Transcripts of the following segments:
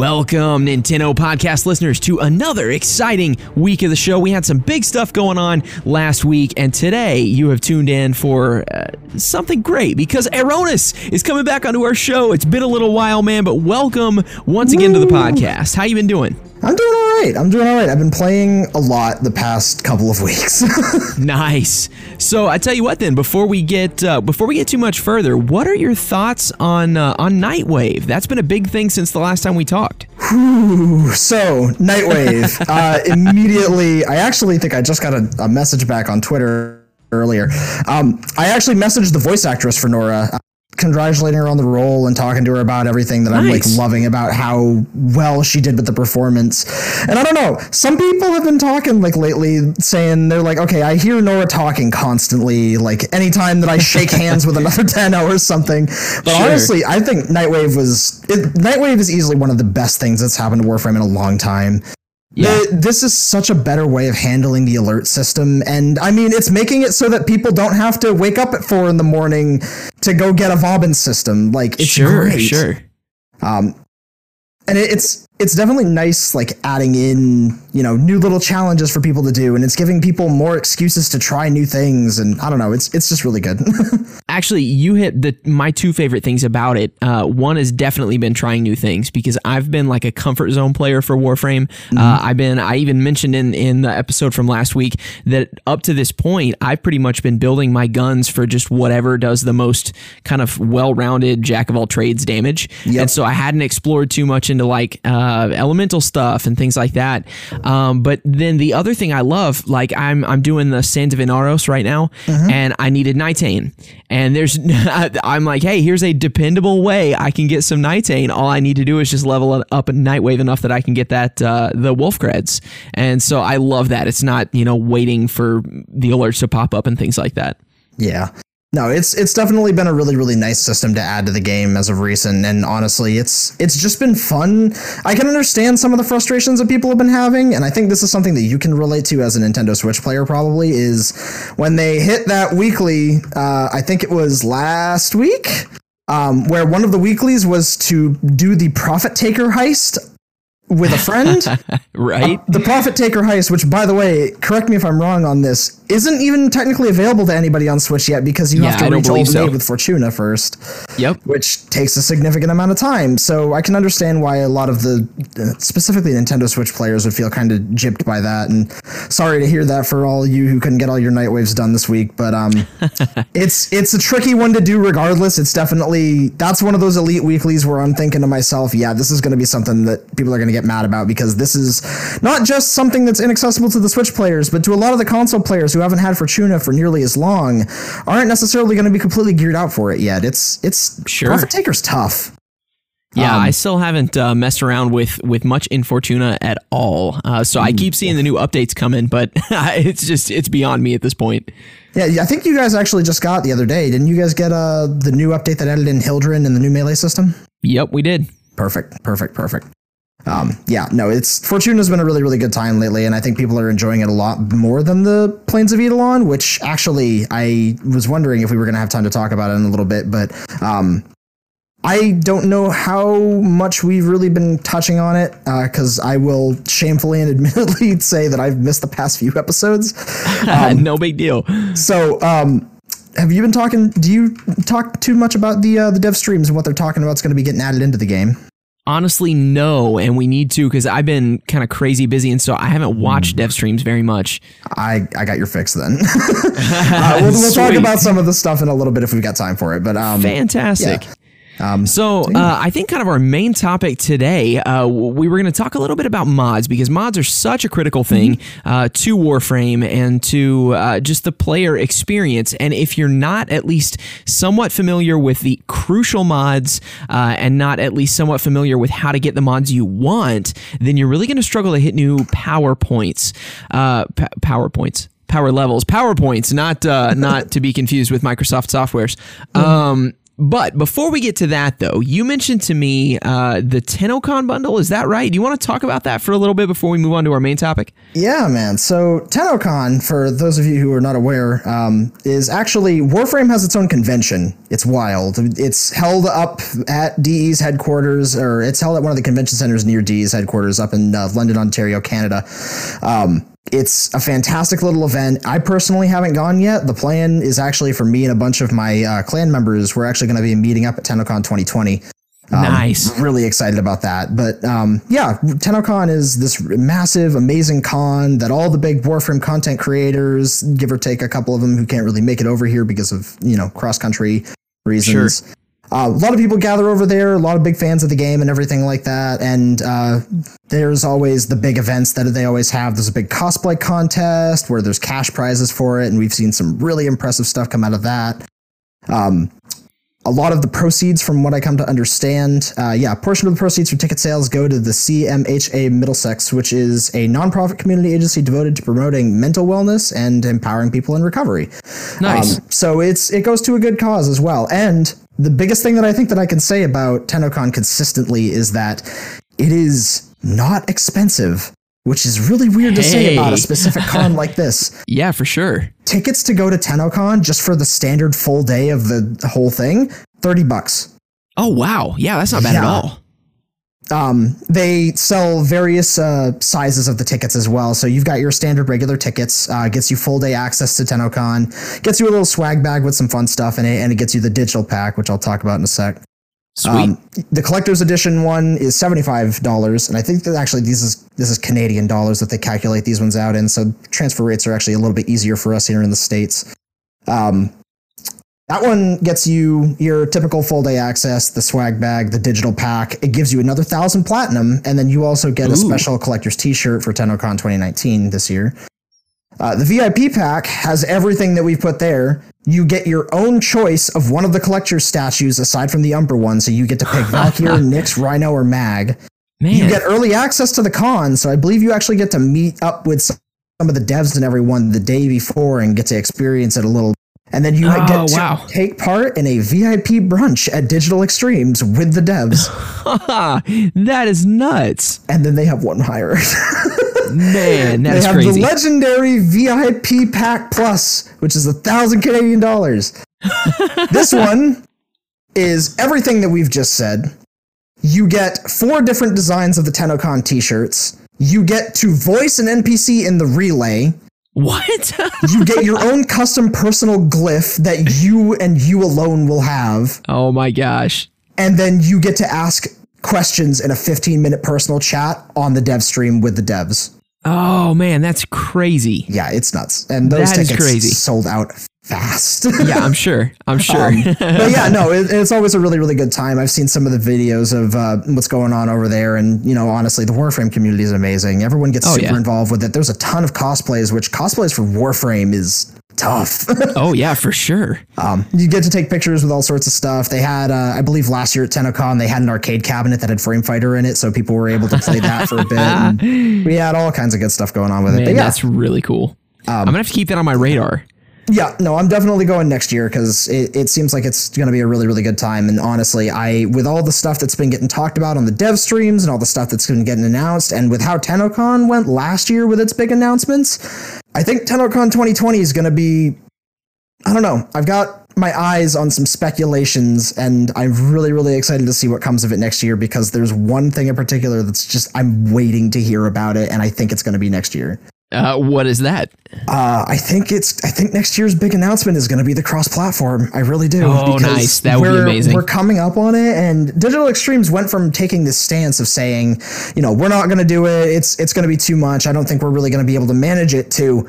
Welcome, Nintendo podcast listeners, to another exciting week of the show. We had some big stuff going on last week, and today you have tuned in for something great because Aronis is coming back onto our show. It's been a little while, man, but welcome once again to the podcast. How you been doing? I'm doing all right. I've been playing a lot the past couple of weeks. Nice. So I tell you what, then, before we get too much further, what are your thoughts on Nightwave? That's been a big thing since the last time we talked. So Nightwave, immediately. I actually think I just got a message back on Twitter earlier. I actually messaged the voice actress for Nora, congratulating her on the role and talking to her about everything that I'm loving about how well she did with the performance. And I don't know, some people have been talking lately, saying they're okay, I hear Nora talking constantly, anytime that I shake hands with another Tenno or something. But honestly, I think Nightwave is easily one of the best things that's happened to Warframe in a long time. Yeah. This is such a better way of handling the alert system, and I mean, it's making it so that people don't have to wake up at 4 in the morning to go get a Vauban system. It's great. Sure. And it's definitely nice, adding in, new little challenges for people to do, and it's giving people more excuses to try new things, and I don't know, it's just really good. Actually, you hit my two favorite things about it. One has definitely been trying new things, because I've been a comfort zone player for Warframe. Mm-hmm. I even mentioned in the episode from last week that up to this point, I've pretty much been building my guns for just whatever does the most kind of well-rounded jack-of-all-trades damage. Yep. And so I hadn't explored too much into elemental stuff and things like that. But then the other thing I love, I'm doing the Sands of Inaros right now, and I needed Nitain. And I'm hey, here's a dependable way I can get some Nitain. All I need to do is just level up a Nightwave enough that I can get that the Wolf Creds. And so I love that. It's not, waiting for the alerts to pop up and things like that. Yeah. No, it's definitely been a really, really nice system to add to the game as of recent, and honestly, it's just been fun. I can understand some of the frustrations that people have been having, and I think this is something that you can relate to as a Nintendo Switch player probably, is when they hit that weekly, I think it was last week, where one of the weeklies was to do the Profit-Taker Heist with a friend. Right. The Profit-Taker Heist, which, by the way, correct me if I'm wrong on this, isn't even technically available to anybody on Switch yet, because you have to reach Old Maid with Fortuna first. Yep. Which takes a significant amount of time. So I can understand why a lot of the, specifically Nintendo Switch players, would feel kind of gypped by that. And sorry to hear that for all you who couldn't get all your Nightwaves done this week. But it's a tricky one to do regardless. It's definitely, that's one of those elite weeklies where I'm thinking to myself, yeah, this is going to be something that people are going to get mad about, because this is not just something that's inaccessible to the Switch players, but to a lot of the console players who haven't had Fortuna for nearly as long aren't necessarily going to be completely geared out for it yet. It's sure. Profit-Taker's tough. Yeah, I still haven't messed around with much in Fortuna at all, so I keep seeing the new updates coming, but it's beyond me at this point. Yeah, I think you guys actually just got the other day. Didn't you guys get the new update that added in Hildryn and the new melee system? Yep, we did. Perfect. Fortuna's been a really, really good time lately, and I think people are enjoying it a lot more than the Plains of Eidolon, which actually I was wondering if we were going to have time to talk about it in a little bit, but I don't know how much we've really been touching on it, because I will shamefully and admittedly say that I've missed the past few episodes. No big deal. So, have you been talking, do you talk too much about the dev streams and what they're talking about is going to be getting added into the game? Honestly, no, and we need to, because I've been kind of crazy busy, and so I haven't watched dev streams very much. I got your fix then. We'll talk about some of the stuff in a little bit if we've got time for it. But fantastic. Yeah. I think kind of our main topic today, we were going to talk a little bit about mods, because mods are such a critical thing to Warframe and to just the player experience. And if you're not at least somewhat familiar with the crucial mods and not at least somewhat familiar with how to get the mods you want, then you're really going to struggle to hit new power levels, PowerPoints, not to be confused with Microsoft softwares. But before we get to that, though, you mentioned to me the TennoCon bundle. Is that right? Do you want to talk about that for a little bit before we move on to our main topic? Yeah, man. So TennoCon, for those of you who are not aware, is actually Warframe has its own convention. It's wild. It's held up at DE's headquarters, or it's held at one of the convention centers near DE's headquarters up in London, Ontario, Canada. It's a fantastic little event. I personally haven't gone yet. The plan is actually for me and a bunch of my clan members. We're actually going to be meeting up at TennoCon 2020. Nice. Really excited about that. But yeah, TennoCon is this massive, amazing con that all the big Warframe content creators, give or take a couple of them who can't really make it over here because of, you know, cross-country reasons. Sure. A lot of people gather over there, a lot of big fans of the game and everything like that, and there's always the big events that they always have. There's a big cosplay contest where there's cash prizes for it, and we've seen some really impressive stuff come out of that. A lot of the proceeds, from what I come to understand, a portion of the proceeds from ticket sales go to the CMHA Middlesex, which is a nonprofit community agency devoted to promoting mental wellness and empowering people in recovery. Nice. So it goes to a good cause as well. And the biggest thing that I think that I can say about TennoCon consistently is that it is not expensive, which is really weird to say about a specific con like this. Yeah, for sure. Tickets to go to TennoCon just for the standard full day of the whole thing, $30. Oh, wow. Yeah, that's not bad at all. They sell various sizes of the tickets as well. So you've got your standard regular tickets, gets you full day access to TennoCon, gets you a little swag bag with some fun stuff in it, and it gets you the digital pack, which I'll talk about in a sec. Sweet. The collector's edition one is $75, and I think that actually this is Canadian dollars that they calculate these ones out in, so transfer rates are actually a little bit easier for us here in the States. That one gets you your typical full day access, the swag bag, the digital pack. It gives you another 1,000 platinum, and then you also get a special collector's t-shirt for TennoCon 2019 this year. The VIP pack has everything that we've put there. You get your own choice of one of the collector's statues aside from the Umbra one, so you get to pick Valkyr, Nyx, Rhino, or Mag. Man. You get early access to the con, so I believe you actually get to meet up with some of the devs and everyone the day before and get to experience it a little. And then you get to take part in a VIP brunch at Digital Extremes with the devs. That is nuts. And then they have one higher. Man, that's crazy. They have the legendary VIP pack plus, which is 1,000 Canadian dollars. This one is everything that we've just said. You get 4 different designs of the TennoCon t-shirts. You get to voice an NPC in the relay. What? You get your own custom personal glyph that you and you alone will have. Oh my gosh. And then you get to ask questions in a 15-minute personal chat on the dev stream with the devs. Oh man, that's crazy. Yeah, it's nuts. And those tickets sold out fast. Yeah, I'm sure. But yeah, no, it's always a really, really good time. I've seen some of the videos of what's going on over there. And, you know, honestly, the Warframe community is amazing. Everyone gets super involved with it. There's a ton of cosplays, which cosplays for Warframe is tough. Oh yeah, for sure. You get to take pictures with all sorts of stuff. They had, I believe last year at TennoCon, they had an arcade cabinet that had Frame Fighter in it, so people were able to play that for a bit. And we had all kinds of good stuff going on with it. But yeah, that's really cool. I'm gonna have to keep that on my radar. Yeah, no, I'm definitely going next year because it seems like it's going to be a really, really good time. And honestly, with all the stuff that's been getting talked about on the dev streams and all the stuff that's been getting announced, and with how TennoCon went last year with its big announcements, I think TennoCon 2020 is going to be, I don't know, I've got my eyes on some speculations, and I'm really, really excited to see what comes of it next year because there's one thing in particular that's just, I'm waiting to hear about it, and I think it's going to be next year. What is that? I think next year's big announcement is going to be the cross-platform. I really do. Oh, nice. That would be amazing. We're coming up on it, and Digital Extremes went from taking this stance of saying, you know, we're not going to do it. It's going to be too much. I don't think we're really going to be able to manage it to,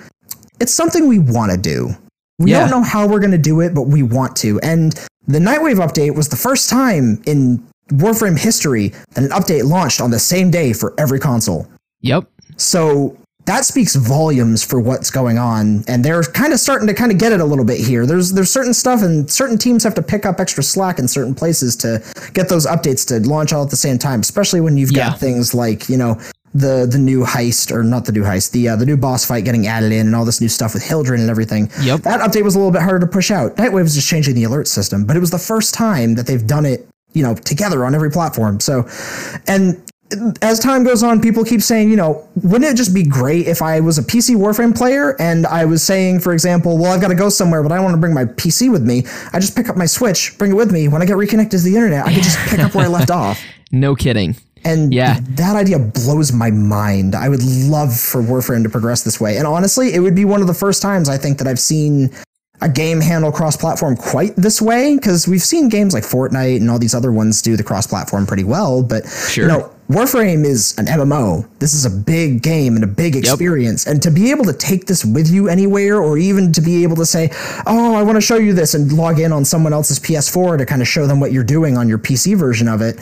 it's something we want to do. We don't know how we're going to do it, but we want to. And the Nightwave update was the first time in Warframe history that an update launched on the same day for every console. Yep. So that speaks volumes for what's going on, and they're kind of starting to kind of get it a little bit here. There's certain stuff, and certain teams have to pick up extra slack in certain places to get those updates to launch all at the same time, especially when you've got things like, you know, the new heist, or not the new heist, the new boss fight getting added in and all this new stuff with Hildryn and everything. Yep. That update was a little bit harder to push out. Nightwave is just changing the alert system, but it was the first time that they've done it, you know, together on every platform. So, and as time goes on, people keep saying, you know, wouldn't it just be great if I was a PC Warframe player and I was saying, for example, well, I've got to go somewhere, but I don't want to bring my PC with me. I just pick up my Switch, bring it with me. When I get reconnected to the internet, I can just pick up where I left off. No kidding. And yeah, that idea blows my mind. I would love for Warframe to progress this way. And honestly, it would be one of the first times I think that I've seen a game handle cross-platform quite this way, because we've seen games like Fortnite and all these other ones do the cross-platform pretty well. But sure, you know, Warframe is an MMO. This is a big game and a big experience. Yep. And to be able to take this with you anywhere, or even to be able to say, oh, I want to show you this, and log in on someone else's PS4 to kind of show them what you're doing on your PC version of it.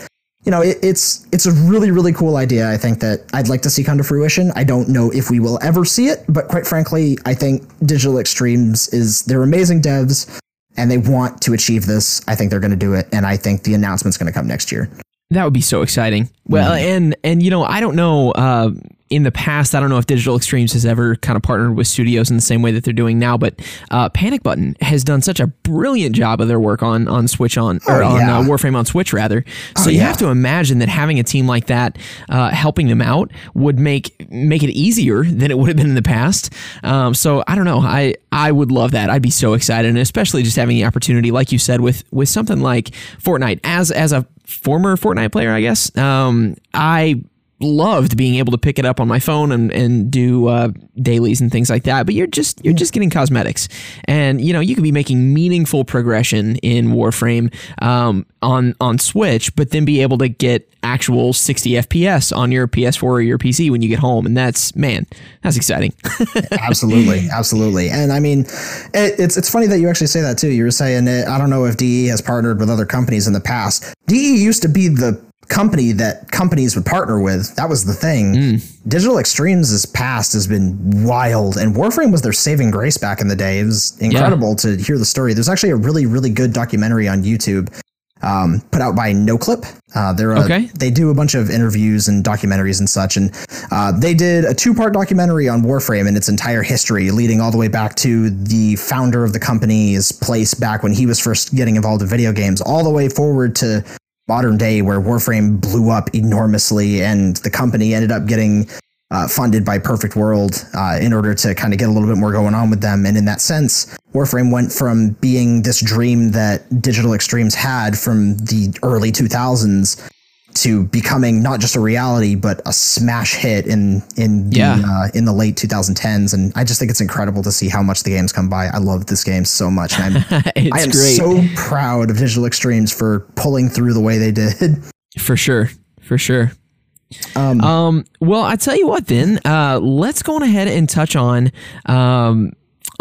You know, it's a really, really cool idea, I think, that I'd like to see come to fruition. I don't know if we will ever see it, but quite frankly, I think Digital Extremes is, they're amazing devs, and they want to achieve this. I think they're going to do it, and I think the announcement's going to come next year. That would be so exciting. Well, and you know, I don't know, in the past, I don't know if Digital Extremes has ever kind of partnered with studios in the same way that they're doing now, but Panic Button has done such a brilliant job of their work on Switch on, or on Warframe on Switch, rather. So you have to imagine that having a team like that helping them out would make it easier than it would have been in the past. So I don't know. I would love that. I'd be so excited, and especially just having the opportunity, like you said, with something like Fortnite. As a former Fortnite player, I guess, I loved being able to pick it up on my phone and do dailies and things like that, but you're just getting cosmetics, and you know, you could be making meaningful progression in Warframe on Switch, but then be able to get actual 60 FPS on your PS4 or your PC when you get home, and that's exciting. absolutely. And I mean, it's funny that you actually say that too. You were saying it, I don't know if DE has partnered with other companies in the past. DE used to be the company that companies would partner with. That was the thing. Digital Extremes' past has been wild, and Warframe was their saving grace back in the day. It was incredible to hear the story. There's actually a really, really good documentary on YouTube put out by NoClip. They do a bunch of interviews and documentaries and such, and they did a two-part documentary on Warframe and its entire history, leading all the way back to the founder of the company's place back when he was first getting involved in video games, all the way forward to modern day, where Warframe blew up enormously, and the company ended up getting funded by Perfect World in order to kind of get a little bit more going on with them. And in that sense, Warframe went from being this dream that Digital Extremes had from the early 2000s to becoming not just a reality, but a smash hit in the late 2010s. And I just think it's incredible to see how much the game's come by. I love this game so much. And I am great. So proud of Digital Extremes for pulling through the way they did. For sure. Well, I tell you what then, let's go on ahead and touch on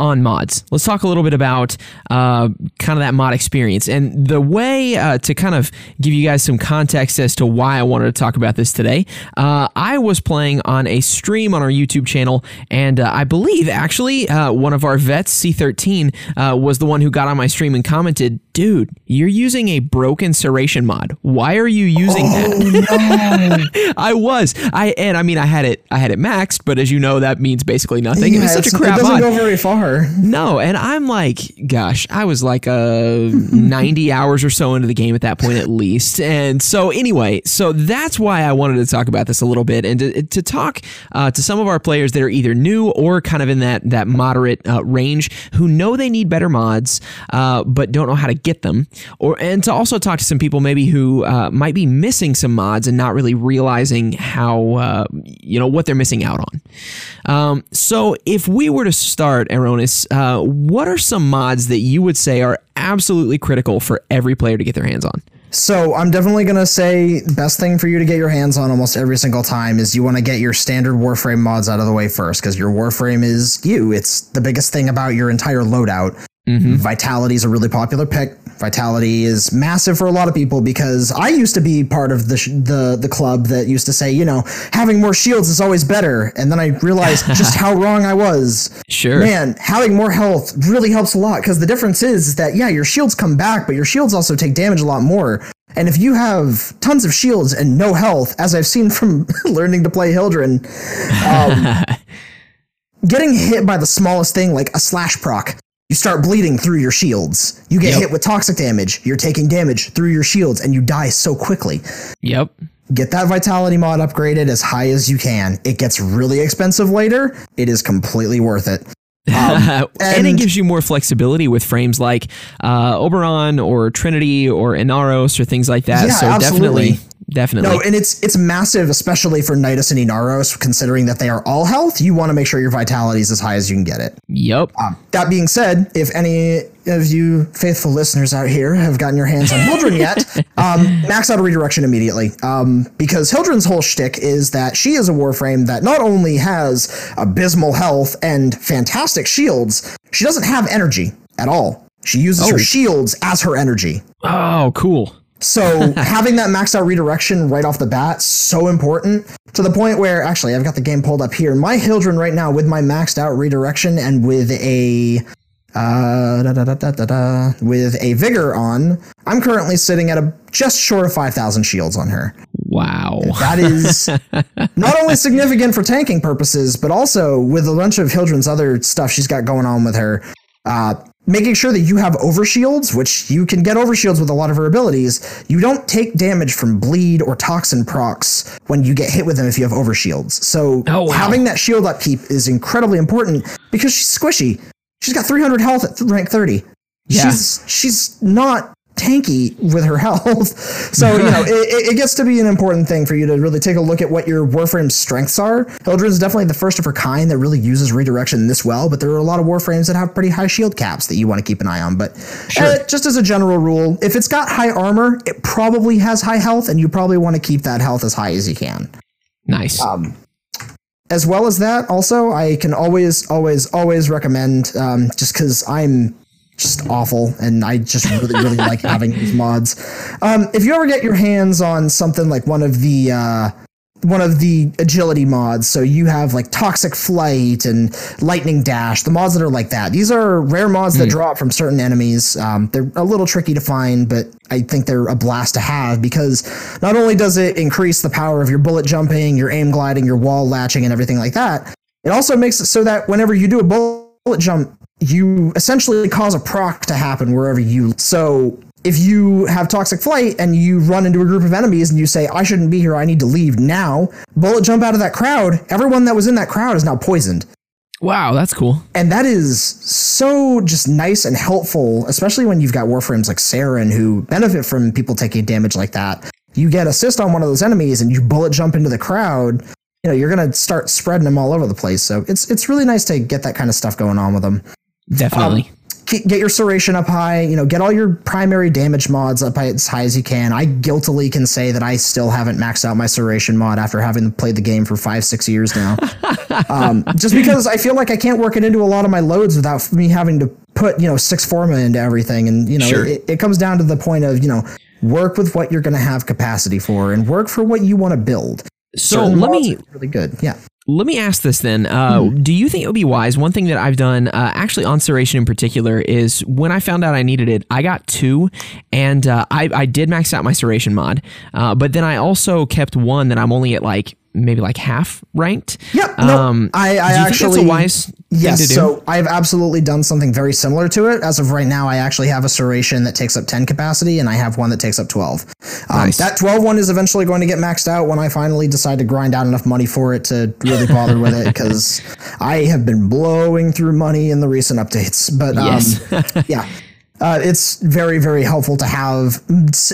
mods. Let's talk a little bit about kind of that mod experience, and the way to kind of give you guys some context as to why I wanted to talk about this today. I was playing on a stream on our YouTube channel, and I believe actually one of our vets, C13, was the one who got on my stream and commented, dude, you're using a broken Serration mod. Why are you using that? No. I mean, I had it maxed, but as you know, that means basically nothing. Yeah, it was such a crap mod. It doesn't go very far. No, and I'm like, gosh, I was like 90 hours or so into the game at that point, at least. And so anyway, so that's why I wanted to talk about this a little bit, and to talk to some of our players that are either new or kind of in that moderate range, who know they need better mods, but don't know how to get them, and to also talk to some people maybe who might be missing some mods and not really realizing how, you know, what they're missing out on. So if we were to start, Aronis, what are some mods that you would say are absolutely critical for every player to get their hands on? So I'm definitely going to say best thing for you to get your hands on almost every single time is you want to get your standard Warframe mods out of the way first, because your Warframe is you. It's the biggest thing about your entire loadout. Mm-hmm. Vitality is a really popular pick. Vitality is massive for a lot of people, because I used to be part of the club that used to say, you know, having more shields is always better. And then I realized just how wrong I was. Sure. Man, having more health really helps a lot, because the difference is that, yeah, your shields come back, but your shields also take damage a lot more. And if you have tons of shields and no health, as I've seen from learning to play Hildryn, getting hit by the smallest thing, like a slash proc, you start bleeding through your shields. You get hit with toxic damage. You're taking damage through your shields, and you die so quickly. Yep. Get that Vitality mod upgraded as high as you can. It gets really expensive later. It is completely worth it. And it gives you more flexibility with frames like Oberon or Trinity or Inaros or things like that. Yeah, so absolutely. Definitely. No, and it's massive, especially for Nidus and Inaros, considering that they are all health. You want to make sure your Vitality is as high as you can get it. Yep. That being said, if any of you faithful listeners out here have gotten your hands on Hildryn yet, max out a Redirection immediately. Because Hildryn's whole shtick is that she is a Warframe that not only has abysmal health and fantastic shields, she doesn't have energy at all. She uses her shields as her energy. Oh, cool. So having that maxed out Redirection right off the bat, so important, to the point where, actually, I've got the game pulled up here. My Hildryn right now with my maxed out Redirection and with a Vigor on, I'm currently sitting at just short of 5,000 shields on her. Wow. That is not only significant for tanking purposes, but also with a bunch of Hildryn's other stuff she's got going on with her. Making sure that you have overshields, which you can get overshields with a lot of her abilities. You don't take damage from bleed or toxin procs when you get hit with them if you have overshields. So having that shield upkeep is incredibly important because she's squishy. She's got 300 health at rank 30. Yeah. She's not tanky with her health. So, you know, it gets to be an important thing for you to really take a look at what your Warframe's strengths are. Hildryn's definitely the first of her kind that really uses Redirection this well, but there are a lot of Warframes that have pretty high shield caps that you want to keep an eye on. But just as a general rule, if it's got high armor, it probably has high health, and you probably want to keep that health as high as you can. Nice. As well as that, also, I can always recommend, just because I'm just awful, and I just really like having these mods. If you ever get your hands on something like one of the agility mods, so you have like Toxic Flight and Lightning Dash, the mods that are like that. These are rare mods that drop from certain enemies. They're a little tricky to find, but I think they're a blast to have because not only does it increase the power of your bullet jumping, your aim gliding, your wall latching, and everything like that, it also makes it so that whenever you do a bullet jump, you essentially cause a proc to happen wherever you... So if you have Toxic Flight and you run into a group of enemies and you say, I shouldn't be here, I need to leave now, bullet jump out of that crowd, everyone that was in that crowd is now poisoned. Wow, that's cool. And that is so just nice and helpful, especially when you've got Warframes like Serration who benefit from people taking damage like that. You get assist on one of those enemies and you bullet jump into the crowd, you know, you're going to start spreading them all over the place. So it's really nice to get that kind of stuff going on with them. Definitely. Get your Serration up high, you know, get all your primary damage mods up as high as you can. I guiltily can say that I still haven't maxed out my Serration mod after having played the game for 5-6 years now. Just because I feel like I can't work it into a lot of my loads without me having to put, you know, 6 Forma into everything. And, you know, it comes down to the point of, you know, work with what you're going to have capacity for and work for what you want to build. So let me really good. Yeah. Let me ask this then. Do you think it would be wise? One thing that I've done, actually on Serration in particular, is when I found out I needed it, I got 2, and I did max out my Serration mod, but then I also kept one that I'm only at like maybe like half ranked. Yeah, I do you actually think that's a wise thing to do? So I've absolutely done something very similar to it. As of right now, I actually have a Serration that takes up 10 capacity, and I have one that takes up 12. Nice. That 12 one is eventually going to get maxed out when I finally decide to grind out enough money for it to really bother with it, because I have been blowing through money in the recent updates. But yeah. It's very, very helpful to have,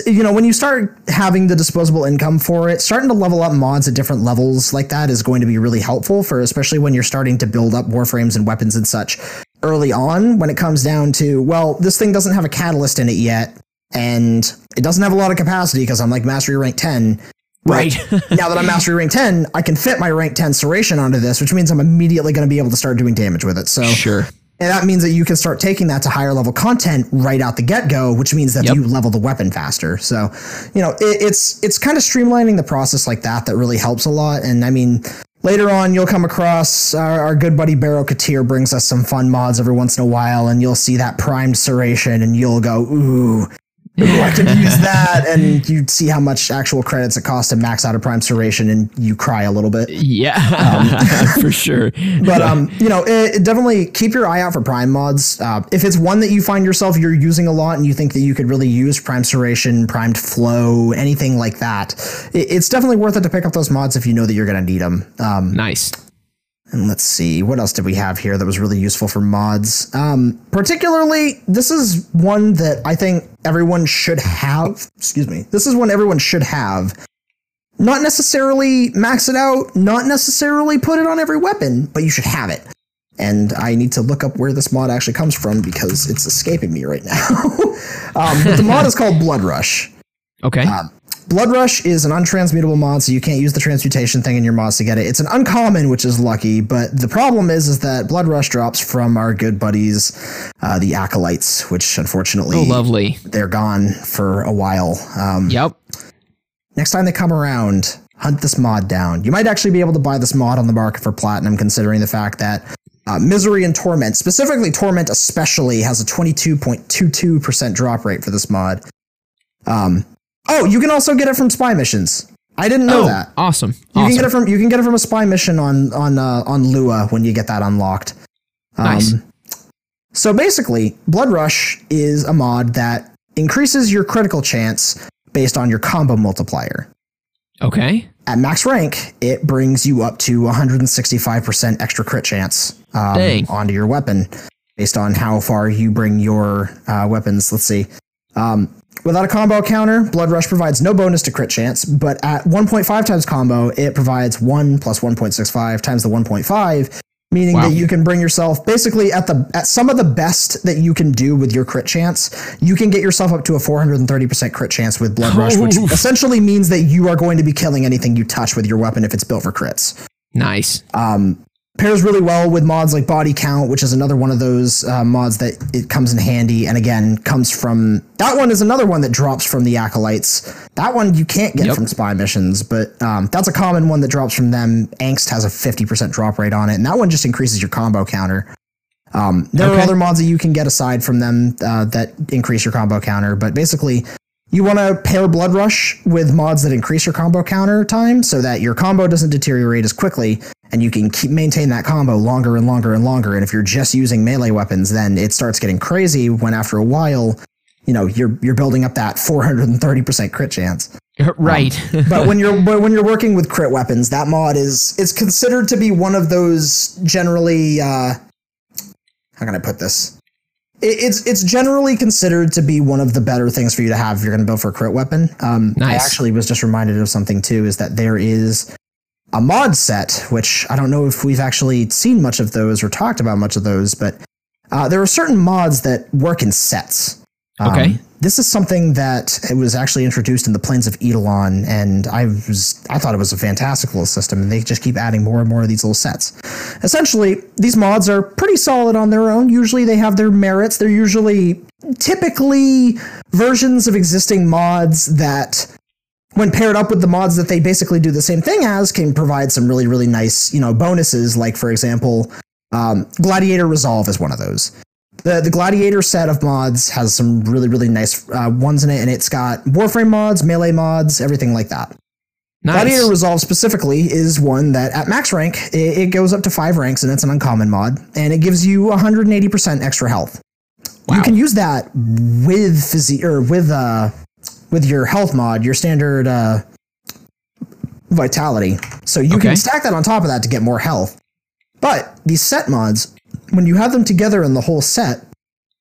you know, when you start having the disposable income for it, starting to level up mods at different levels like that is going to be really helpful for, especially when you're starting to build up Warframes and weapons and such early on, when it comes down to, well, this thing doesn't have a catalyst in it yet, and it doesn't have a lot of capacity because I'm like mastery rank 10. Right. Now that I'm mastery rank 10, I can fit my rank 10 Serration onto this, which means I'm immediately going to be able to start doing damage with it. So sure. And that means that you can start taking that to higher level content right out the get-go, which means that you level the weapon faster. So, you know, it's kind of streamlining the process like that that really helps a lot. And I mean, later on, you'll come across our good buddy Baro Ki'Teer brings us some fun mods every once in a while, and you'll see that primed Serration, and you'll go, ooh, Ooh, I could use that, and you'd see how much actual credits it costs to max out a Prime Serration, and you cry a little bit. Yeah, for sure. But, you know, definitely keep your eye out for Prime mods. If it's one that you find yourself you're using a lot and you think that you could really use, Prime Serration, Primed Flow, anything like that, it's definitely worth it to pick up those mods if you know that you're going to need them. Nice. And let's see, what else did we have here that was really useful for mods? Particularly, this is one that I think everyone should have. Excuse me. This is one everyone should have. Not necessarily max it out, not necessarily put it on every weapon, but you should have it. And I need to look up where this mod actually comes from because it's escaping me right now. But the mod is called Blood Rush. Okay. Blood Rush is an untransmutable mod, so you can't use the transmutation thing in your mods to get it. It's an uncommon, which is lucky, but the problem is that Blood Rush drops from our good buddies, the Acolytes, which unfortunately, they're gone for a while. Yep. Next time they come around, hunt this mod down. You might actually be able to buy this mod on the market for platinum, considering the fact that Misery and Torment, specifically Torment especially, has a 22.22% drop rate for this mod. Oh, you can also get it from spy missions. I didn't know that. Awesome. You can get it from a spy mission on Lua when you get that unlocked. Nice. So basically, Blood Rush is a mod that increases your critical chance based on your combo multiplier. Okay. At max rank, it brings you up to 165% extra crit chance onto your weapon based on how far you bring your weapons. Let's see. Without a combo counter, Blood Rush provides no bonus to crit chance, but at 1.5 times combo, it provides 1 plus 1.65 times the 1.5, meaning that you can bring yourself basically at some of the best that you can do with your crit chance. You can get yourself up to a 430% crit chance with Blood Rush, which essentially means that you are going to be killing anything you touch with your weapon if it's built for crits. Nice. Pairs really well with mods like Body Count, which is another one of those mods that it comes in handy, and again, comes from... That one is another one that drops from the Acolytes. That one you can't get from spy missions, but that's a common one that drops from them. Angst has a 50% drop rate on it, and that one just increases your combo counter. There are other mods that you can get aside from them that increase your combo counter, but basically... You want to pair Blood Rush with mods that increase your combo counter time so that your combo doesn't deteriorate as quickly and you can maintain that combo longer and longer and longer. And if you're just using melee weapons, then it starts getting crazy when after a while, you know, you're building up that 430% crit chance. Right. But when you're working with crit weapons, that mod is considered to be one of those generally how can I put this? It's generally considered to be one of the better things for you to have if you're going to build for a crit weapon. Nice. I actually was just reminded of something, too, is that there is a mod set, which I don't know if we've actually seen much of those or talked about much of those, but there are certain mods that work in sets. Okay. This is something that it was actually introduced in the Plains of Eidolon, and I thought it was a fantastic little system, and they just keep adding more and more of these little sets. Essentially, these mods are pretty solid on their own. Usually they have their merits. They're usually typically versions of existing mods that, when paired up with the mods that they basically do the same thing as, can provide some really, really nice, you know, bonuses. Like, for example, Gladiator Resolve is one of those. The Gladiator set of mods has some really, really nice ones in it, and it's got Warframe mods, melee mods, everything like that. Nice. Gladiator Resolve specifically is one that at max rank, it goes up to 5 ranks, and it's an uncommon mod, and it gives you 180% extra health. Wow. You can use that with your health mod, your standard Vitality. So you can stack that on top of that to get more health. But these set mods, when you have them together in the whole set,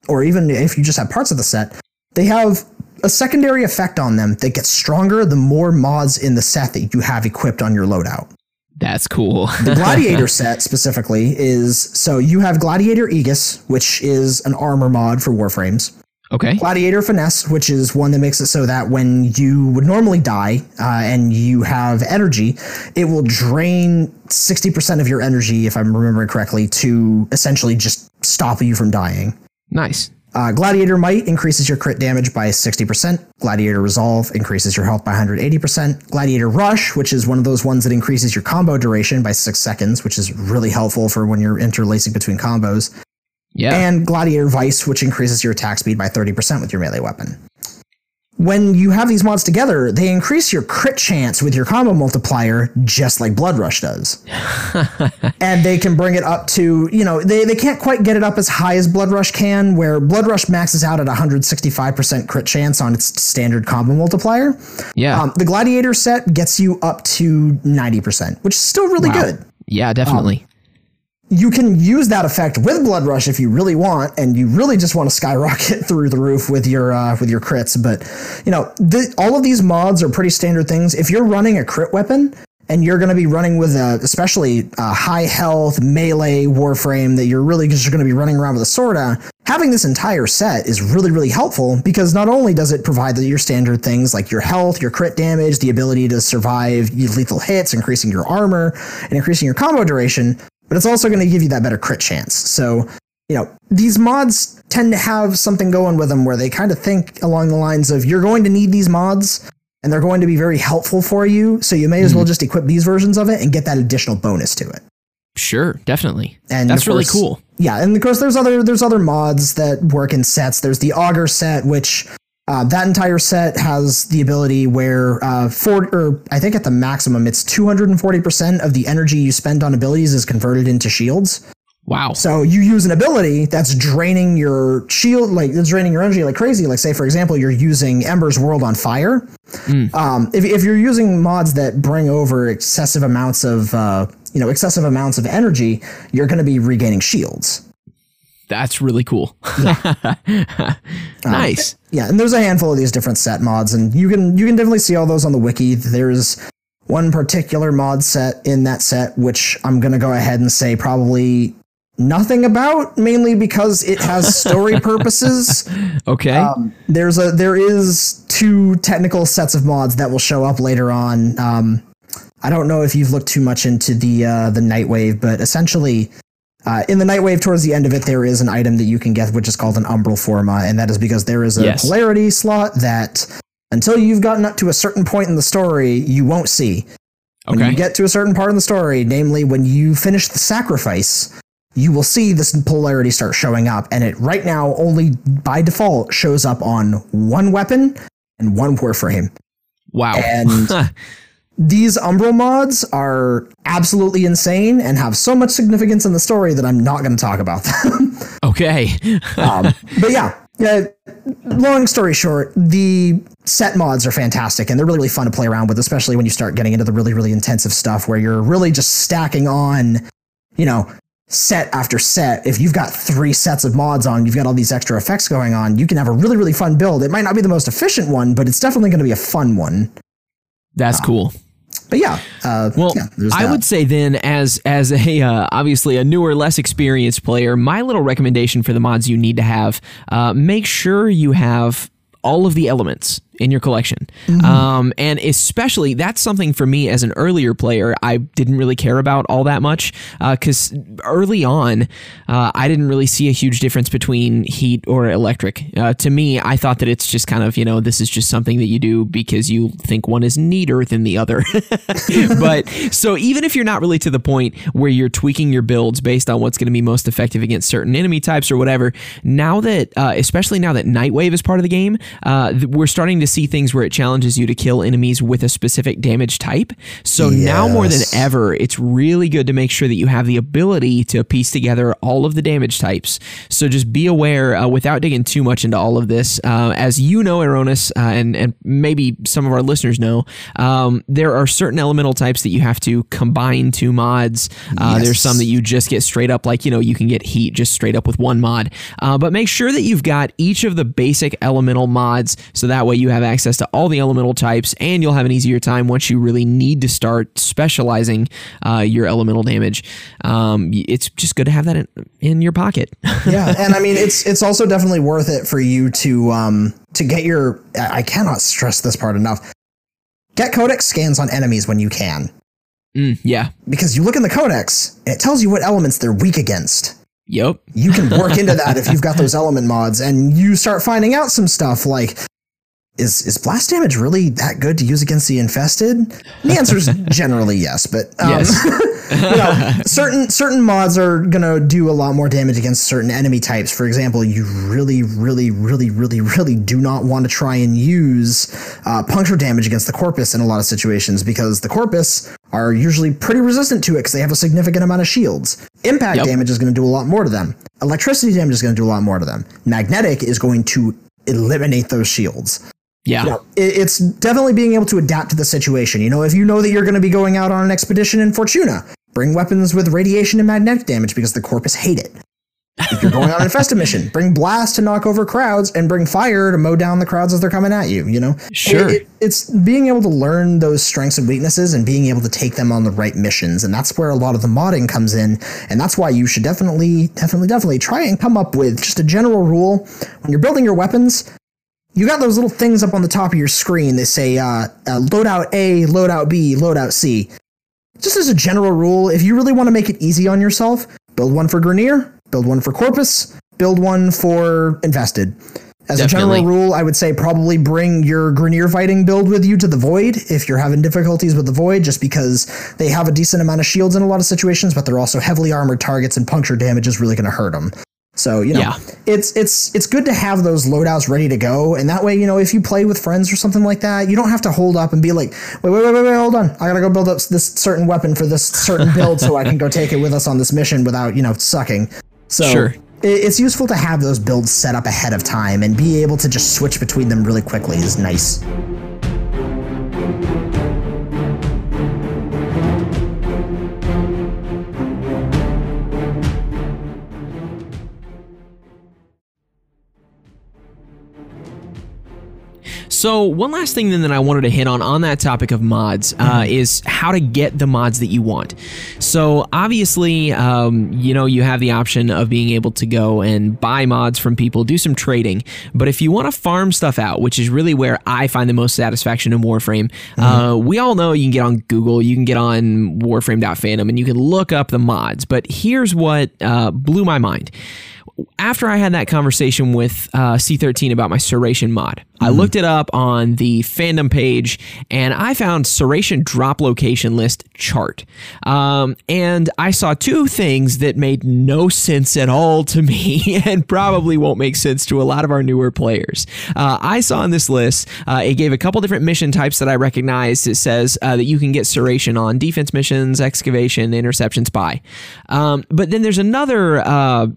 or even if you just have parts of the set, they have a secondary effect on them that gets stronger the more mods in the set that you have equipped on your loadout. That's cool. The Gladiator set specifically is, so you have Gladiator Aegis, which is an armor mod for Warframes. Okay. Gladiator Finesse, which is one that makes it so that when you would normally die and you have energy, it will drain 60% of your energy, if I'm remembering correctly, to essentially just stop you from dying. Nice. Gladiator Might increases your crit damage by 60%. Gladiator Resolve increases your health by 180%. Gladiator Rush, which is one of those ones that increases your combo duration by 6 seconds, which is really helpful for when you're interlacing between combos. Yeah. And Gladiator Vice, which increases your attack speed by 30% with your melee weapon. when you have these mods together, they increase your crit chance with your combo multiplier, just like Blood Rush does. And they can bring it up to, you know, they can't quite get it up as high as Blood Rush can, where Blood Rush maxes out at 165% crit chance on its standard combo multiplier. Yeah. The Gladiator set gets you up to 90%, which is still really good. Yeah, definitely. You can use that effect with Blood Rush if you really want, and you really just want to skyrocket through the roof with your crits. But, you know, all of these mods are pretty standard things. If you're running a crit weapon, and you're going to be running with especially a high health melee Warframe that you're really just going to be running around with a sword on, having this entire set is really, really helpful, because not only does it provide your standard things like your health, your crit damage, the ability to survive lethal hits, increasing your armor, and increasing your combo duration, but it's also going to give you that better crit chance. So, you know, these mods tend to have something going with them where they kind of think along the lines of, you're going to need these mods, and they're going to be very helpful for you, so you may as well just equip these versions of it and get that additional bonus to it. Sure, definitely. And that's really cool. Yeah, and of course, there's other mods that work in sets. There's the Augur set, which... that entire set has the ability where I think at the maximum, it's 240% of the energy you spend on abilities is converted into shields. Wow. So you use an ability that's draining your shield, like it's draining your energy like crazy. Like, say, for example, you're using Ember's World on Fire. If you're using mods that bring over excessive amounts of, energy, you're going to be regaining shields. That's really cool. Yeah. Nice. Yeah, and there's a handful of these different set mods, and you can definitely see all those on the wiki. There's one particular mod set in that set, which I'm going to go ahead and say probably nothing about, mainly because it has story purposes. Okay. There is two technical sets of mods that will show up later on. I don't know if you've looked too much into the Nightwave, but essentially... in the Nightwave, towards the end of it, there is an item that you can get, which is called an Umbral Forma, and that is because there is a polarity slot that, until you've gotten up to a certain point in the story, you won't see. Okay. When you get to a certain part in the story, namely when you finish the sacrifice, you will see this polarity start showing up, and it right now only by default shows up on one weapon and one Warframe. Wow. And... These Umbral mods are absolutely insane and have so much significance in the story that I'm not going to talk about them. Okay. But yeah, long story short, the set mods are fantastic, and they're really, really fun to play around with, especially when you start getting into the really, really intensive stuff where you're really just stacking on, you know, set after set. If you've got three sets of mods on, you've got all these extra effects going on, you can have a really, really fun build. It might not be the most efficient one, but it's definitely going to be a fun one. That's cool. But yeah, I would say then, as a obviously a newer, less experienced player, my little recommendation for the mods you need to have: make sure you have all of the elements in your collection, and especially that's something for me as an earlier player I didn't really care about all that much, because early on I didn't really see a huge difference between heat or electric. To me, I thought that it's just kind of, you know, this is just something that you do because you think one is neater than the other. But so even if you're not really to the point where you're tweaking your builds based on what's going to be most effective against certain enemy types or whatever, now that especially now that Nightwave is part of the game, we're starting to see things where it challenges you to kill enemies with a specific damage type. So now more than ever, it's really good to make sure that you have the ability to piece together all of the damage types. So just be aware, without digging too much into all of this, as you know, Aronis, and maybe some of our listeners know, there are certain elemental types that you have to combine two mods. There's some that you just get straight up, like, you know, you can get heat just straight up with one mod. But make sure that you've got each of the basic elemental mods, so that way you have access to all the elemental types, and you'll have an easier time once you really need to start specializing your elemental damage. It's just good to have that in your pocket. Yeah, and I mean, it's also definitely worth it for you to get your... I cannot stress this part enough. Get codex scans on enemies when you can. Yeah. Because you look in the codex, and it tells you what elements they're weak against. Yep. You can work into that if you've got those element mods, and you start finding out some stuff like... Is blast damage really that good to use against the infested? The answer is generally yes, but yes. You know, certain mods are gonna do a lot more damage against certain enemy types. For example, you really do not want to try and use puncture damage against the Corpus in a lot of situations, because the Corpus are usually pretty resistant to it because they have a significant amount of shields. Impact damage is going to do a lot more to them. Electricity damage is going to do a lot more to them. Magnetic is going to eliminate those shields. Yeah. You know, it's definitely being able to adapt to the situation. You know, if you know that you're going to be going out on an expedition in Fortuna, bring weapons with radiation and magnetic damage because the Corpus hate it. If you're going on an infested mission, bring blast to knock over crowds and bring fire to mow down the crowds as they're coming at you, you know? Sure. It's being able to learn those strengths and weaknesses and being able to take them on the right missions. And that's where a lot of the modding comes in. And that's why you should definitely try and come up with just a general rule. When you're building your weapons, you got those little things up on the top of your screen. They say loadout A, loadout B, loadout C. Just as a general rule, if you really want to make it easy on yourself, build one for Grenier, build one for Corpus, build one for Invested. As a general rule, I would say probably bring your Grenier fighting build with you to the Void if you're having difficulties with the Void, just because they have a decent amount of shields in a lot of situations, but they're also heavily armored targets, and puncture damage is really going to hurt them. So, you know, it's good to have those loadouts ready to go, and that way, you know, if you play with friends or something like that, you don't have to hold up and be like, wait, hold on, I gotta go build up this certain weapon for this certain build so I can go take it with us on this mission without, you know, sucking. So it's useful to have those builds set up ahead of time, and be able to just switch between them really quickly is nice. So one last thing then that I wanted to hit on that topic of mods is how to get the mods that you want. So obviously, you know, you have the option of being able to go and buy mods from people, do some trading. But if you want to farm stuff out, which is really where I find the most satisfaction in Warframe, we all know you can get on Google, you can get on Warframe.fandom, and you can look up the mods. But here's what blew my mind. After I had that conversation with C13 about my Serration mod, I looked it up on the fandom page, and I found Serration drop location list chart. And I saw two things that made no sense at all to me and probably won't make sense to a lot of our newer players. I saw on this list, it gave a couple different mission types that I recognized. It says that you can get Serration on defense missions, excavation, interception, spy. But then there's another column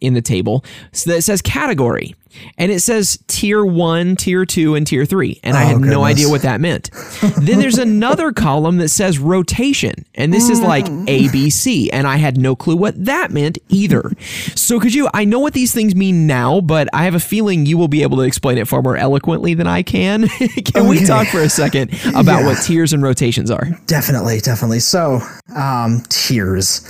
in the table that says category, and it says tier 1, tier 2, and tier 3, and I had no idea what that meant. Then there's another column that says rotation, and this is like ABC, and I had no clue what that meant either. So I know what these things mean now, but I have a feeling you will be able to explain it far more eloquently than I can. We talk for a second about what tiers and rotations are? Definitely. So, tiers.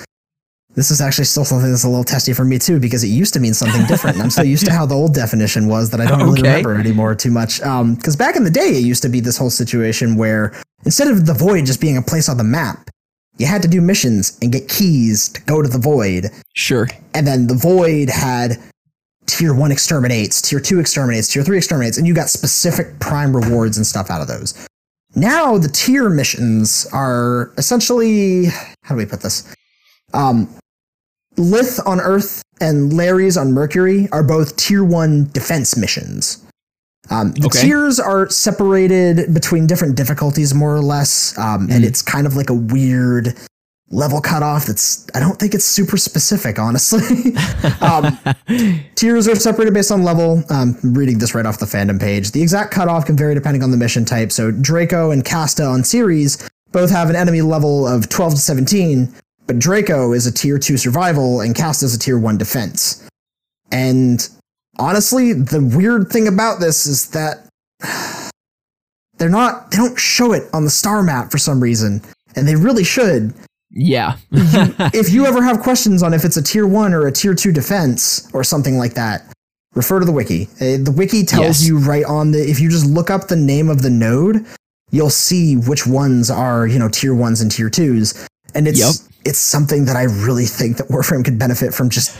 This is actually still something that's a little testy for me too, because it used to mean something different. And I'm so used to how the old definition was that I don't really remember anymore too much. Because back in the day, it used to be this whole situation where instead of the Void just being a place on the map, you had to do missions and get keys to go to the Void. Sure. And then the Void had tier 1 exterminates, tier 2 exterminates, tier 3 exterminates, and you got specific prime rewards and stuff out of those. Now the tier missions are essentially, how do we put this? Lith on Earth and Larry's on Mercury are both tier 1 defense missions. The tiers are separated between different difficulties, more or less, and it's kind of like a weird level cutoff I don't think it's super specific, honestly. Tiers are separated based on level. I'm reading this right off the fandom page. The exact cutoff can vary depending on the mission type, so Draco and Casta on Ceres both have an enemy level of 12 to 17, but Draco is a tier 2 survival and Casta is a tier 1 defense. And honestly, the weird thing about this is that they don't show it on the star map for some reason, and they really should. Yeah. If you ever have questions on if it's a tier 1 or a tier 2 defense or something like that, refer to the wiki. The wiki tells you right on if you just look up the name of the node, you'll see which ones are, you know, tier 1s and tier 2s. And it's it's something that I really think that Warframe could benefit from. Just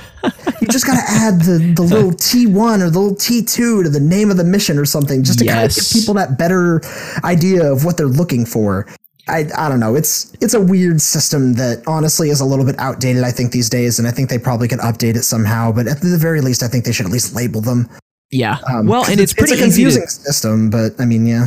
you just got to add the little T1 or the little T2 to the name of the mission or something, just to kind of give people that better idea of what they're looking for. I don't know. It's a weird system that honestly is a little bit outdated, I think, these days, and I think they probably could update it somehow. But at the very least, I think they should at least label them. Yeah. Well, and it's pretty confusing system, but I mean, yeah.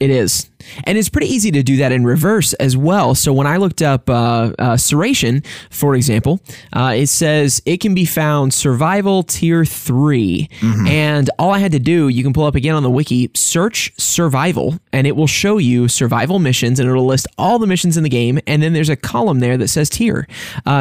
It is. And it's pretty easy to do that in reverse as well. So when I looked up Serration, for example, it says it can be found survival tier 3. Mm-hmm. And all I had to do, you can pull up again on the wiki, search survival, and it will show you survival missions, and it'll list all the missions in the game. And then there's a column there that says tier.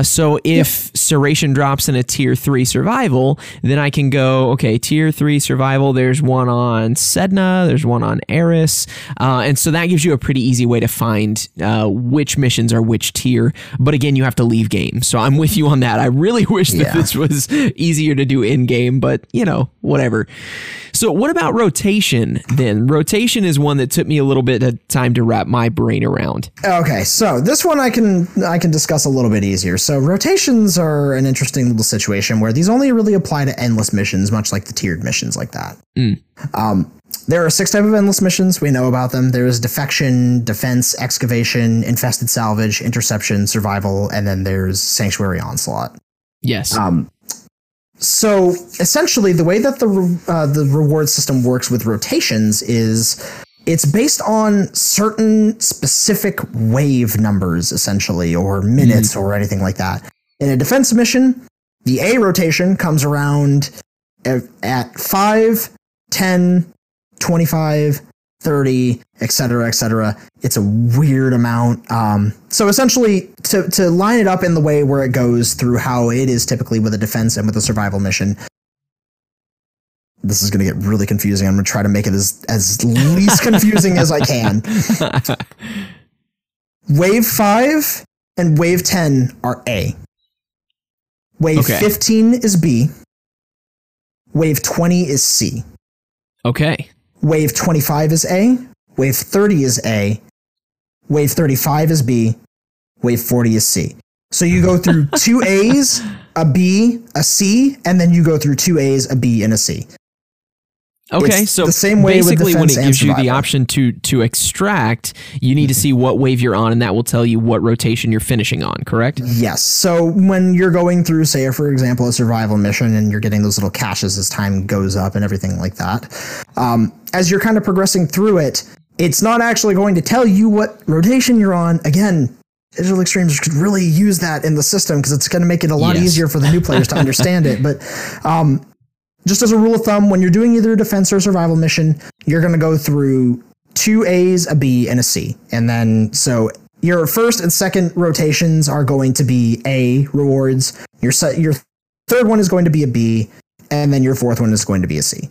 So if Serration drops in a tier 3 survival, then I can go, okay, tier 3 survival, there's one on Sedna, there's one on Eris. And so that gives you a pretty easy way to find which missions are which tier. But again, you have to leave game. So I'm with you on that. I really wish that this was easier to do in game, but you know, whatever. So what about rotation then? Rotation is one that took me a little bit of time to wrap my brain around. Okay, so this one I can discuss a little bit easier. So rotations are an interesting little situation where these only really apply to endless missions, much like the tiered missions like that. Mm. There are 6 types of endless missions. We know about them. There is defection, defense, excavation, infested salvage, interception, survival, and then there's sanctuary onslaught. Yes. So essentially, the way that the reward system works with rotations is it's based on certain specific wave numbers, essentially, or minutes or anything like that. In a defense mission, the A rotation comes around at 5, 10, 25, 30, et cetera, et cetera. It's a weird amount. So essentially, to line it up in the way where it goes through how it is typically with a defense and with a survival mission. This is going to get really confusing. I'm going to try to make it as least confusing as I can. Wave 5 and wave 10 are A. Wave 15 is B. Wave 20 is C. Okay. Wave 25 is A, wave 30 is A, wave 35 is B, wave 40 is C. So you go through 2 A's, a B, a C, and then you go through 2 A's, a B, and a C. Okay, it's so the same way basically when it gives you the option to extract, you need to see what wave you're on, and that will tell you what rotation you're finishing on, correct? Yes. So when you're going through, say, for example, a survival mission, and you're getting those little caches as time goes up and everything like that, as you're kind of progressing through it, it's not actually going to tell you what rotation you're on. Again, Digital Extremes could really use that in the system because it's going to make it a lot easier for the new players to understand it. But just as a rule of thumb, when you're doing either a defense or a survival mission, you're going to go through 2 A's, a B, and a C. And then, so your first and second rotations are going to be A rewards. Your third one is going to be a B, and then your fourth one is going to be a C.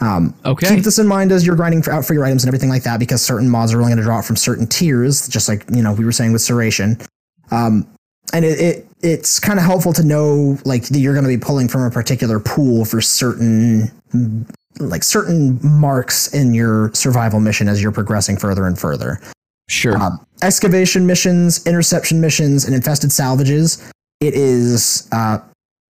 Keep this in mind as you're grinding out for your items and everything like that, because certain mods are only going to drop from certain tiers, just like, you know, we were saying with Serration. And it's kind of helpful to know, like, that you're going to be pulling from a particular pool for certain marks in your survival mission as you're progressing further and further. Sure. Excavation missions, interception missions, and infested salvages. It is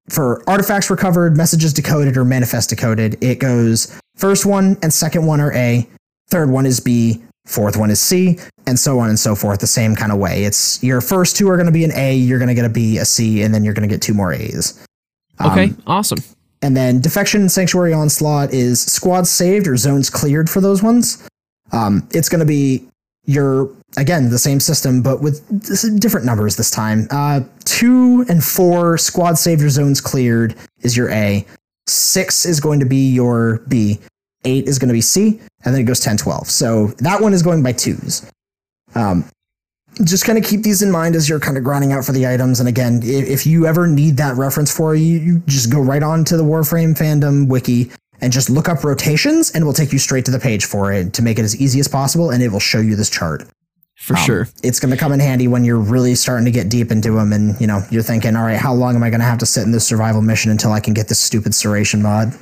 for artifacts recovered, messages decoded, or manifest decoded. It goes first one and second one are A, third one is B, fourth one is C, and so on and so forth, the same kind of way. It's your first 2 are going to be an A, you're going to get a B, a C, and then you're going to get 2 more A's. Okay, awesome. And then defection and sanctuary onslaught is squads saved or zones cleared for those ones. It's going to be your, again, the same system, but with different numbers this time. 2 and 4 squad saved or zones cleared is your A. 6 is going to be your B. 8 is going to be C, and then it goes 10, 12. So that one is going by 2s. Just kind of keep these in mind as you're kind of grinding out for the items. And again, if you ever need that reference for you, you just go right on to the Warframe fandom wiki and just look up rotations, and it will take you straight to the page for it to make it as easy as possible, and it will show you this chart. For sure. It's going to come in handy when you're really starting to get deep into them and, you know, you're thinking, all right, how long am I going to have to sit in this survival mission until I can get this stupid Serration mod?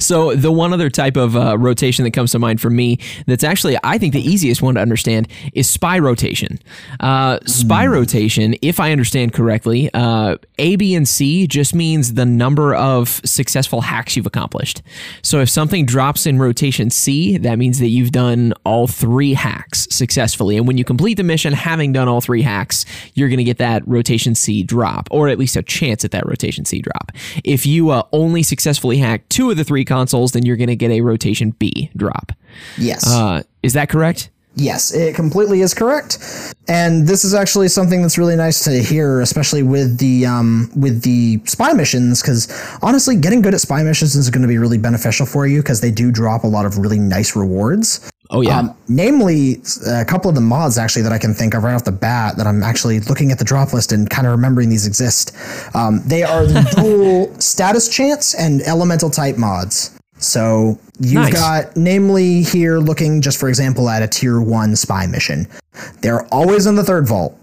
So the one other type of rotation that comes to mind for me that's actually, I think, the easiest one to understand is spy rotation. Spy rotation, if I understand correctly, A, B, and C just means the number of successful hacks you've accomplished. So if something drops in rotation C, that means that you've done all three hacks successfully. And when you complete the mission having done all three hacks, you're going to get that rotation C drop, or at least a chance at that rotation C drop. If you only successfully hack two of the three consoles, then you're going to get a rotation B drop. Yes. Is that correct? Yes, it completely is correct. And this is actually something that's really nice to hear, especially with the spy missions, because honestly, getting good at spy missions is going to be really beneficial for you because they do drop a lot of really nice rewards. Oh, yeah. Namely, a couple of the mods, actually, that I can think of right off the bat that I'm actually looking at the drop list and kind of remembering these exist. They are the dual status chance and elemental type mods. So you've nice. Got, namely here, looking just for example at a tier 1 spy mission. They're always in the third vault.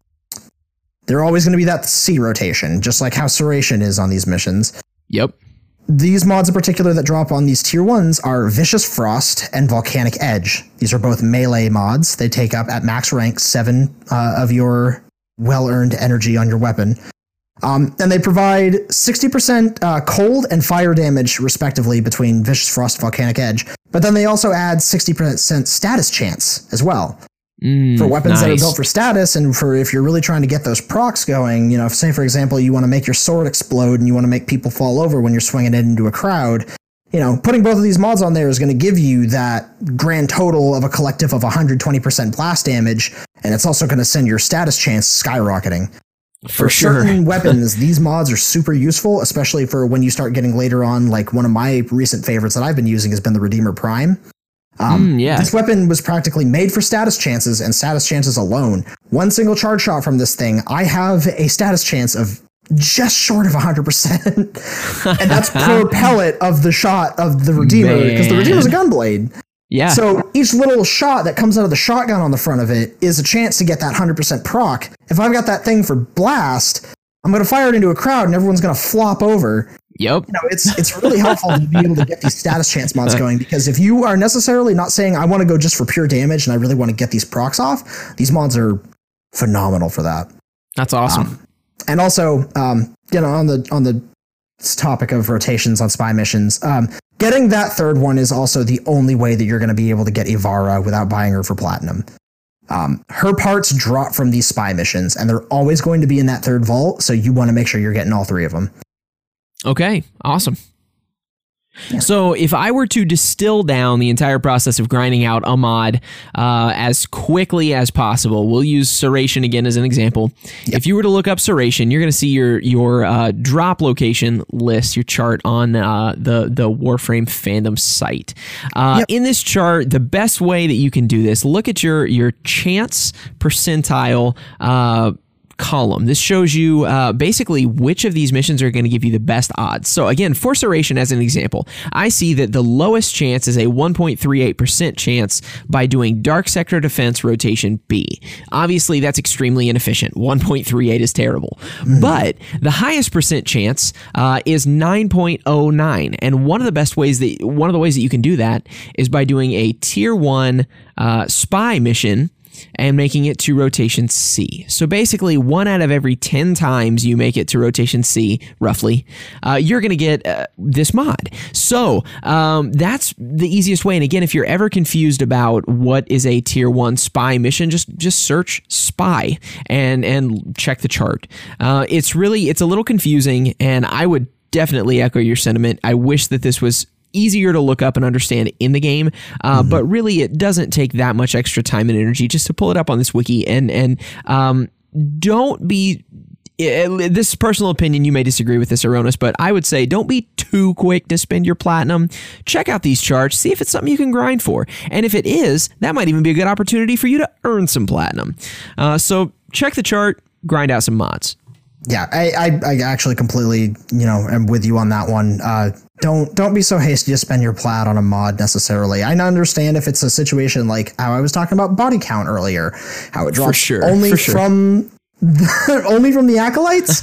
They're always going to be that C rotation, just like how Serration is on these missions. Yep. These mods in particular that drop on these tier 1s are Vicious Frost and Volcanic Edge. These are both melee mods. They take up at max rank 7 of your well-earned energy on your weapon. And they provide 60% cold and fire damage, respectively, between Vicious Frost and Volcanic Edge. But then they also add 60% status chance as well. For weapons nice. That are built for status, and for if you're really trying to get those procs going, you know, if, say, for example, you want to make your sword explode and you want to make people fall over when you're swinging it into a crowd, you know, putting both of these mods on there is going to give you that grand total of a collective of 120% blast damage, and it's also going to send your status chance skyrocketing. For sure. Certain weapons, these mods are super useful, especially for when you start getting later on. Like one of my recent favorites that I've been using has been the Redeemer Prime. Yeah. This weapon was practically made for status chances and status chances alone. One single charge shot from this thing, I have a status chance of just short of 100%. And that's per pellet of the shot of the Redeemer, because the Redeemer's a gunblade. Yeah. So each little shot that comes out of the shotgun on the front of it is a chance to get that 100% proc. If I've got that thing for blast, I'm going to fire it into a crowd and everyone's going to flop over. Yep. You know, it's really helpful to be able to get these status chance mods going, because if you are necessarily not saying, I want to go just for pure damage and I really want to get these procs off, these mods are phenomenal for that. That's awesome. And also, you know, on the topic of rotations on spy missions, getting that third one is also the only way that you're going to be able to get Ivara without buying her for platinum. Her parts drop from these spy missions, and they're always going to be in that third vault, so you want to make sure you're getting all three of them. Okay, awesome. Yeah. So if I were to distill down the entire process of grinding out a mod as quickly as possible, we'll use Serration again as an example. Yep. If you were to look up Serration, you're going to see your drop location list, your chart on the Warframe fandom site. Yep. In this chart, the best way that you can do this, look at your chance percentile column. This shows you basically which of these missions are going to give you the best odds. So again, for Serration as an example, I see that the lowest chance is a 1.38% chance by doing Dark Sector Defense Rotation B. Obviously, that's extremely inefficient. 1.38 is terrible. But the highest percent chance is 9.09, and one of the ways that you can do that is by doing a Tier 1 spy mission and making it to rotation C. So basically, 1 out of every 10 times you make it to rotation C, roughly, you're going to get this mod. So that's the easiest way. And again, if you're ever confused about what is a tier 1 spy mission, just search spy and check the chart. It's a little confusing, and I would definitely echo your sentiment. I wish that this was easier to look up and understand in the game, but really it doesn't take that much extra time and energy just to pull it up on this wiki. And don't be, this is personal opinion, you may disagree with this, Aronis, but I would say don't be too quick to spend your platinum. Check out these charts, see if it's something you can grind for. And if it is, that might even be a good opportunity for you to earn some platinum. So check the chart, grind out some mods. Yeah, I actually completely, you know, am with you on that one. Don't be so hasty to spend your plat on a mod necessarily. I understand if it's a situation like how I was talking about Body Count earlier, how it drops only from only from the Acolytes,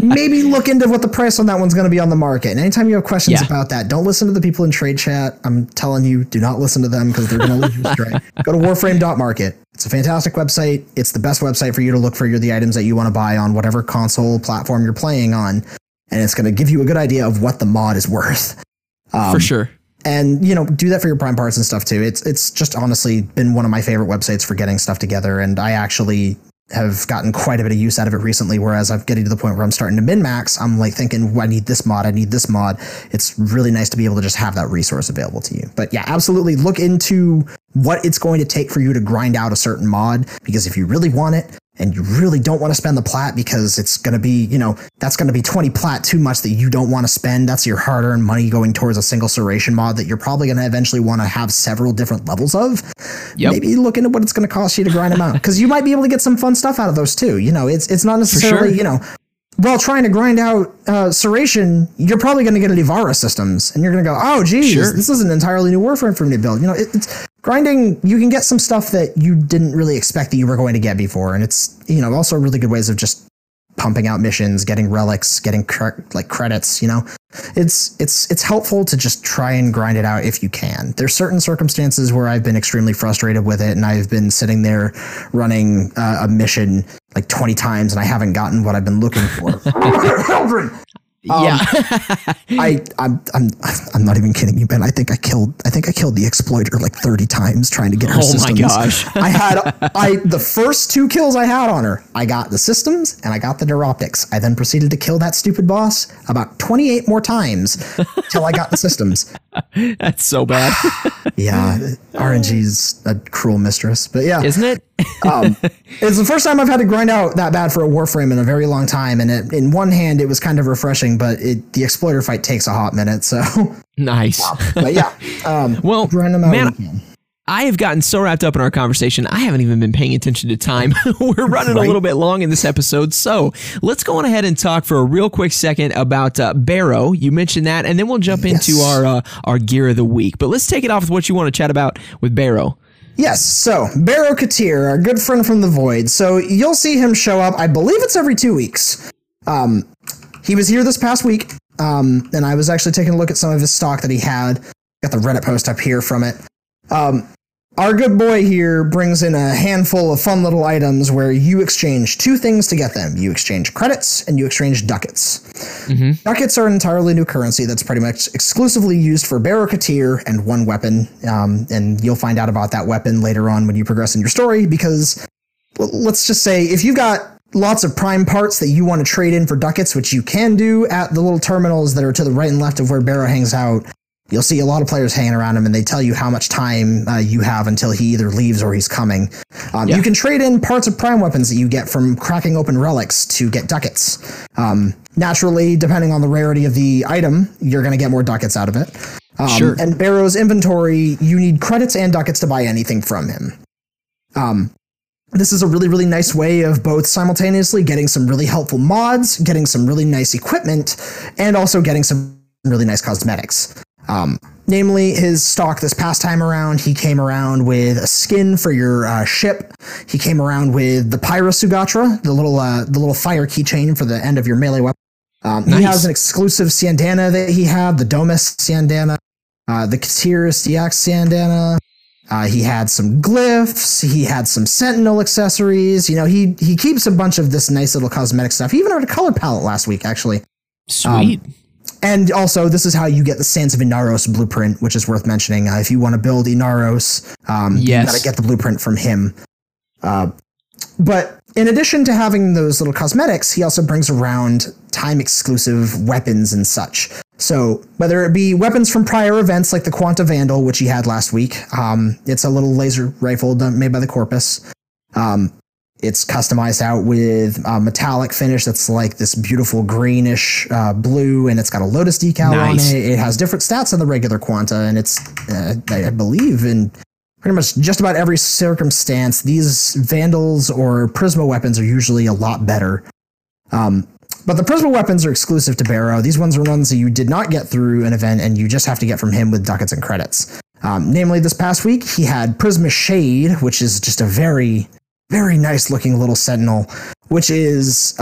maybe look into what the price on that one's going to be on the market. And anytime you have questions about that, don't listen to the people in trade chat. I'm telling you, do not listen to them because they're going to lead you astray. Go to warframe.market. It's a fantastic website. It's the best website for you to look for the items that you want to buy on whatever console platform you're playing on. And it's going to give you a good idea of what the mod is worth. For sure. And, you know, do that for your prime parts and stuff too. It's just honestly been one of my favorite websites for getting stuff together. And I actually have gotten quite a bit of use out of it recently, whereas I'm getting to the point where I'm starting to min-max. I'm like thinking, well, I need this mod, I need this mod. It's really nice to be able to just have that resource available to you. But yeah, absolutely look into what it's going to take for you to grind out a certain mod, because if you really want it and you really don't want to spend the plat because it's going to be, you know, that's going to be 20 plat too much that you don't want to spend. That's your hard-earned money going towards a single Serration mod that you're probably going to eventually want to have several different levels of. Yep. Maybe look into what it's going to cost you to grind them out, because you might be able to get some fun stuff out of those too. You know, it's not necessarily, you know, while trying to grind out Serration, you're probably going to get an Ivara systems, and you're going to go, oh, geez, this is an entirely new Warframe for me to build. You know, it's... grinding, you can get some stuff that you didn't really expect that you were going to get before. And it's, you know, also really good ways of just pumping out missions, getting relics, getting credits, you know. It's helpful to just try and grind it out if you can. There's certain circumstances where I've been extremely frustrated with it, and I've been sitting there running a mission like 20 times, and I haven't gotten what I've been looking for. Yeah, I'm not even kidding you, Ben. I think I killed the exploiter like 30 times trying to get her systems. Oh my gosh! The first two kills I had on her, I got the systems and I got the neuroptics. I then proceeded to kill that stupid boss about 28 more times till I got the systems. That's so bad. Yeah, RNG's a cruel mistress, but yeah, isn't it? It's the first time I've had to grind out that bad for a Warframe in a very long time, and in one hand it was kind of refreshing, but the exploiter fight takes a hot minute. So nice. But yeah, well, grind them out, man. I have gotten so wrapped up in our conversation, I haven't even been paying attention to time. We're running a little bit long in this episode, so let's go on ahead and talk for a real quick second about Baro. You mentioned that, and then we'll jump into our gear of the week. But let's take it off with what you want to chat about with Baro. Yes, so Baro Ki'Teer, our good friend from the Void. So you'll see him show up, I believe it's every 2 weeks. He was here this past week, and I was actually taking a look at some of his stock that he had. Got the Reddit post up here from it. Our good boy here brings in a handful of fun little items where you exchange two things to get them. You exchange credits and you exchange ducats. Mm-hmm. Ducats are an entirely new currency that's pretty much exclusively used for Baro Ki'Teer and one weapon. And you'll find out about that weapon later on when you progress in your story, because let's just say if you've got lots of prime parts that you want to trade in for ducats, which you can do at the little terminals that are to the right and left of where Baro hangs out, you'll see a lot of players hanging around him, and they tell you how much time you have until he either leaves or he's coming. You can trade in parts of prime weapons that you get from cracking open relics to get ducats. Naturally, depending on the rarity of the item, you're going to get more ducats out of it. And Baro's inventory, you need credits and ducats to buy anything from him. This is a really, really nice way of both simultaneously getting some really helpful mods, getting some really nice equipment, and also getting some really nice cosmetics. Namely, his stock this past time around, he came around with a skin for your ship. He came around with the Pyra Sugatra, the little fire keychain for the end of your melee weapon. Nice. He has an exclusive Siandana that he had, the Domus Siandana, the Ki'Teer Siak Siandana. He had some glyphs. He had some Sentinel accessories. You know, he keeps a bunch of this nice little cosmetic stuff. He even had a color palette last week, actually. Sweet. And also, this is how you get the Sands of Inaros blueprint, which is worth mentioning. If you want to build Inaros, you got to get the blueprint from him. But in addition to having those little cosmetics, he also brings around time-exclusive weapons and such. So whether it be weapons from prior events like the Quanta Vandal, which he had last week, it's a little laser rifle made by the Corpus. It's customized out with a metallic finish that's like this beautiful greenish blue, and it's got a Lotus decal on it. It has different stats than the regular Quanta, and it's, I believe, in pretty much just about every circumstance, these Vandals or Prisma weapons are usually a lot better. But the Prisma weapons are exclusive to Baro. These ones are ones that you did not get through an event, and you just have to get from him with ducats and credits. Namely, this past week, he had Prisma Shade, which is just a very... very nice looking little sentinel, which is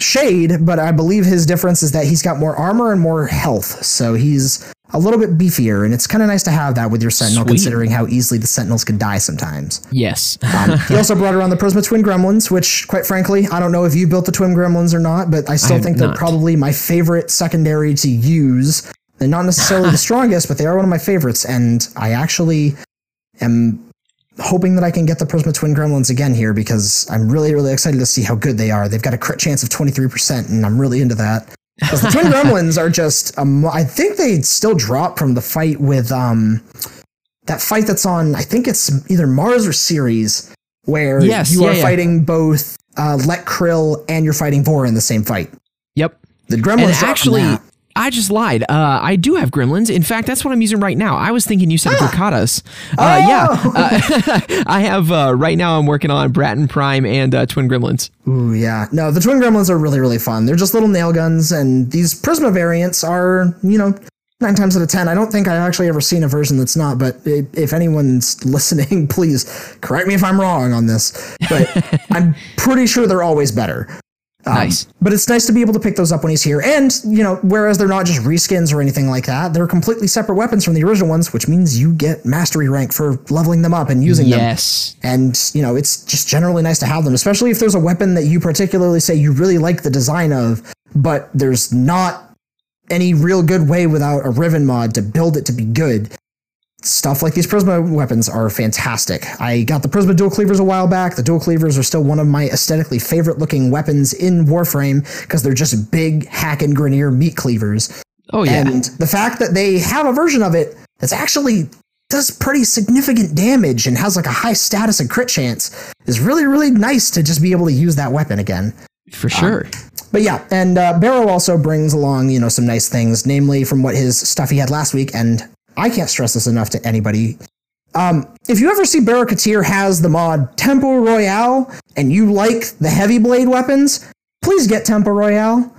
Shade, but I believe his difference is that he's got more armor and more health, so he's a little bit beefier, and it's kind of nice to have that with your sentinel, considering how easily the sentinels could die sometimes. Yes. He also brought around the Prisma Twin Gremlins, which, quite frankly, I don't know if you built the Twin Gremlins or not, but I still think they're probably my favorite secondary to use. They're not necessarily the strongest, but they are one of my favorites, and I actually am hoping that I can get the Prisma Twin Gremlins again here, because I'm really, really excited to see how good they are. They've got a crit chance of 23%, and I'm really into that. Because the Twin Gremlins are just, I think they still drop from the fight with that fight that's on, I think it's either Mars or Ceres, where you are fighting both Let Krill and you're fighting Vora in the same fight. Yep. The Gremlins and actually, I just lied. I do have Gremlins. In fact, that's what I'm using right now. I was thinking you said Drakatas. I have, right now I'm working on Bratton Prime and Twin Gremlins. Ooh, yeah. No, the Twin Gremlins are really, really fun. They're just little nail guns, and these Prisma variants are, you know, 9 times out of 10. I don't think I've actually ever seen a version that's not, but if anyone's listening, please correct me if I'm wrong on this. But I'm pretty sure they're always better. Nice. But it's nice to be able to pick those up when he's here. And, you know, whereas they're not just reskins or anything like that, they're completely separate weapons from the original ones, which means you get mastery rank for leveling them up and using them. And, you know, it's just generally nice to have them, especially if there's a weapon that you particularly say you really like the design of, but there's not any real good way without a Riven mod to build it to be good. Stuff like these Prisma weapons are fantastic. I got the Prisma Dual Cleavers a while back. The Dual Cleavers are still one of my aesthetically favorite looking weapons in Warframe because they're just big hack and grenier meat cleavers. Oh, yeah. And the fact that they have a version of it that's actually does pretty significant damage and has like a high status and crit chance is really, really nice to just be able to use that weapon again. For sure. But yeah, and Baro also brings along, you know, some nice things, namely from what his stuff he had last week, and I can't stress this enough to anybody. If you ever see Baro Ki'Teer has the mod Tempo Royale and you like the heavy blade weapons, please get Tempo Royale.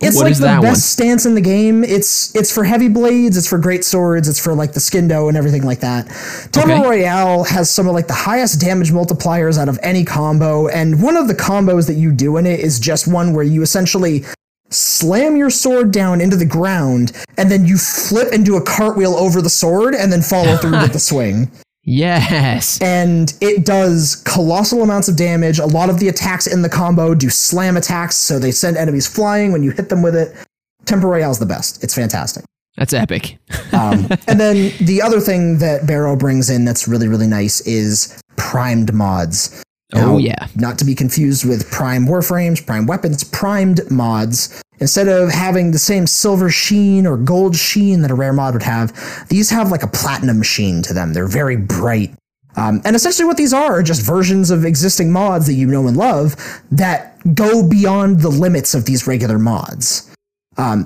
It's what like the best stance in the game. It's for heavy blades, it's for great swords, it's for like the Skindo and everything like that. Tempo Royale has some of like the highest damage multipliers out of any combo, and one of the combos that you do in it is just one where you essentially slam your sword down into the ground, and then you flip and do a cartwheel over the sword and then follow through with the swing. Yes. And it does colossal amounts of damage. A lot of the attacks in the combo do slam attacks, so they send enemies flying when you hit them with it. Tempo Royale's the best. It's fantastic. That's epic. And then the other thing that Baro brings in that's really, really nice is primed mods. Now, not to be confused with Prime Warframes, Prime Weapons, Primed mods. Instead of having the same silver sheen or gold sheen that a rare mod would have, these have like a platinum sheen to them. They're very bright. And essentially what these are just versions of existing mods that you know and love that go beyond the limits of these regular mods.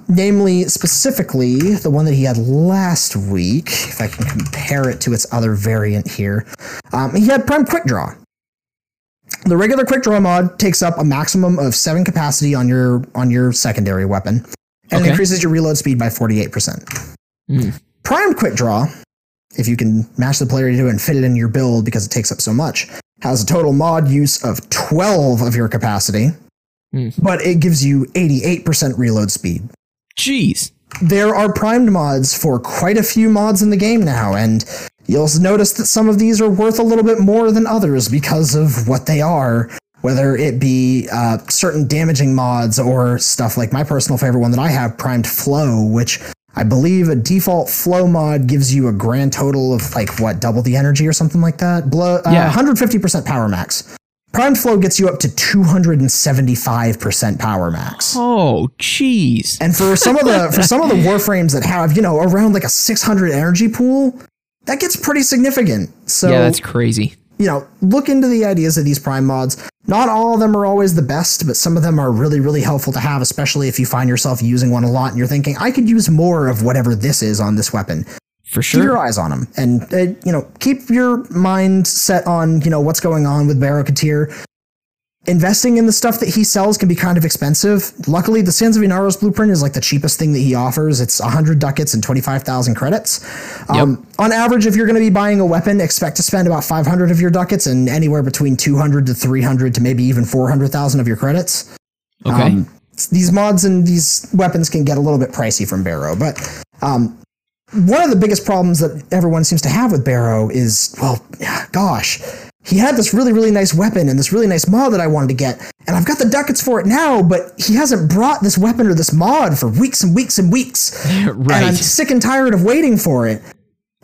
Namely, specifically, the one that he had last week, if I can compare it to its other variant here, he had Prime Quick Draw. The regular quick draw mod takes up a maximum of 7 capacity on your secondary weapon, and increases your reload speed by 48%. Primed quick draw, if you can match the player to do it and fit it in your build because it takes up so much, has a total mod use of 12 of your capacity, but it gives you 88% reload speed. Jeez. There are primed mods for quite a few mods in the game now, and you'll notice that some of these are worth a little bit more than others because of what they are, whether it be certain damaging mods or stuff like my personal favorite one that I have, Primed Flow, which I believe a default Flow mod gives you a grand total of, like, what, double the energy or something like that? 150% power max. Primed Flow gets you up to 275% power max. Oh, jeez. And for some of the Warframes that have, you know, around like a 600 energy pool, that gets pretty significant. So, yeah, that's crazy. You know, look into the ideas of these prime mods. Not all of them are always the best, but some of them are really, really helpful to have, especially if you find yourself using one a lot and you're thinking, I could use more of whatever this is on this weapon. For sure. Keep your eyes on them. And, you know, keep your mind set on, you know, what's going on with Baro Ki'Teer. investing in the stuff that he sells can be kind of expensive. Luckily, the Sands of Inaros blueprint is like the cheapest thing that he offers. It's 100 ducats and 25,000 credits. On average, if you're going to be buying a weapon, expect to spend about 500 of your ducats and anywhere between 200 to 300 to maybe even 400,000 of your credits. Okay. These mods and these weapons can get a little bit pricey from Baro, but one of the biggest problems that everyone seems to have with Baro is, well, gosh, he had this really, really nice weapon and this really nice mod that I wanted to get, and I've got the ducats for it now, but he hasn't brought this weapon or this mod for weeks and weeks and weeks. Right. And I'm sick and tired of waiting for it.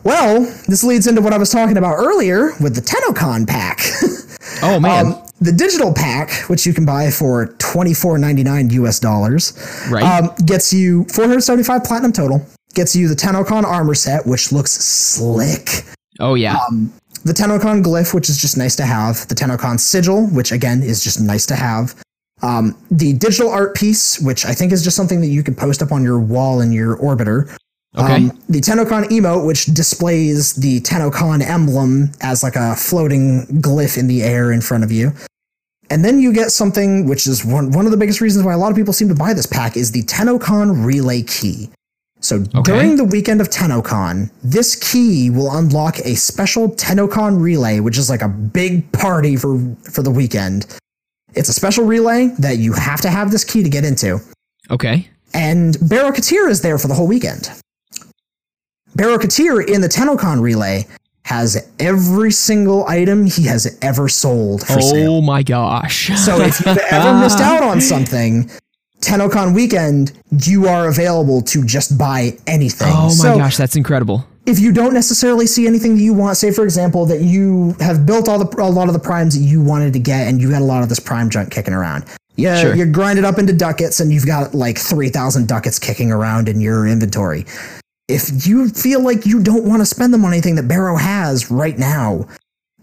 Well, this leads into what I was talking about earlier with the TennoCon pack. Oh, man. The digital pack, which you can buy for $24.99 US, right. Gets you 475 platinum total, gets you the TennoCon armor set, which looks slick. Oh, yeah. The TennoCon glyph, which is just nice to have. The TennoCon sigil, which, again, is just nice to have. The digital art piece, which I think is just something that you can post up on your wall in your orbiter. Okay. The TennoCon emote, which displays the TennoCon emblem as like a floating glyph in the air in front of you. And then you get something, which is one of the biggest reasons why a lot of people seem to buy this pack, is the TennoCon relay key. So during the weekend of TennoCon, this key will unlock a special TennoCon relay, which is like a big party for the weekend. It's a special relay that you have to have this key to get into. Okay. And Baro Ki'Teer is there for the whole weekend. Baro Ki'Teer in the TennoCon relay has every single item he has ever sold for sale. Oh my gosh. So if you've ever missed out on something, TennoCon weekend, you are available to just buy anything. Oh my gosh, that's incredible. If you don't necessarily see anything that you want, say for example that you have built a lot of the primes that you wanted to get and you got a lot of this prime junk kicking around. Yeah, sure. You grind it up into ducats and you've got like 3,000 ducats kicking around in your inventory. If you feel like you don't want to spend them on anything that Baro has right now,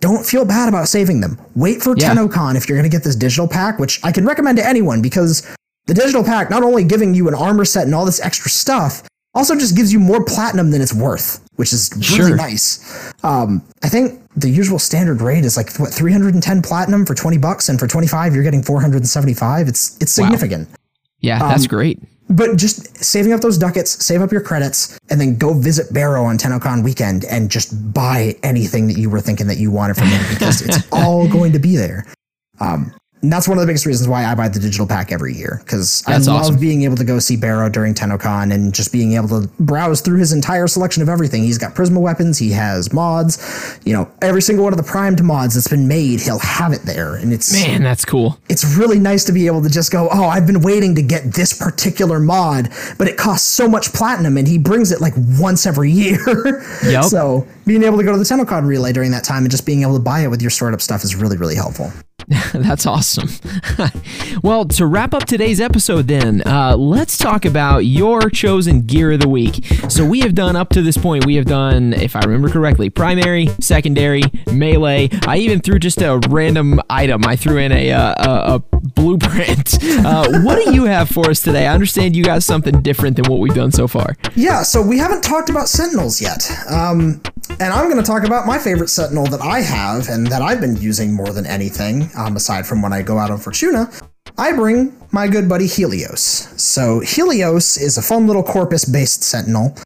don't feel bad about saving them. Wait for TennoCon if you're going to get this digital pack, which I can recommend to anyone because the digital pack, not only giving you an armor set and all this extra stuff, also just gives you more platinum than it's worth, which is really nice. I think the usual standard rate is like, what, 310 platinum for $20, and for 25, you're getting 475. It's significant. Wow. Yeah, that's great. But just saving up those ducats, save up your credits, and then go visit Baro on TennoCon weekend and just buy anything that you were thinking that you wanted from him because it's all going to be there. And that's one of the biggest reasons why I buy the digital pack every year, because I love being able to go see Baro during TennoCon and just being able to browse through his entire selection of everything. He's got Prisma weapons. He has mods. You know, every single one of the primed mods that's been made, he'll have it there. And it's, man, that's cool. It's really nice to be able to just go, oh, I've been waiting to get this particular mod, but it costs so much platinum and he brings it like once every year. Yep. So being able to go to the TennoCon relay during that time and just being able to buy it with your stored up stuff is really, really helpful. That's awesome. Well, to wrap up today's episode then, let's talk about your chosen gear of the week. So we have done, up to this point, we have done, if I remember correctly, primary, secondary, melee. I even threw just a random item. I threw in a blueprint. What do you have for us today? I understand you got something different than what we've done so far. Yeah, so we haven't talked about Sentinels yet. And I'm going to talk about my favorite Sentinel that I have and that I've been using more than anything. Aside from when I go out on Fortuna, I bring my good buddy Helios. So Helios is a fun little Corpus-based Sentinel.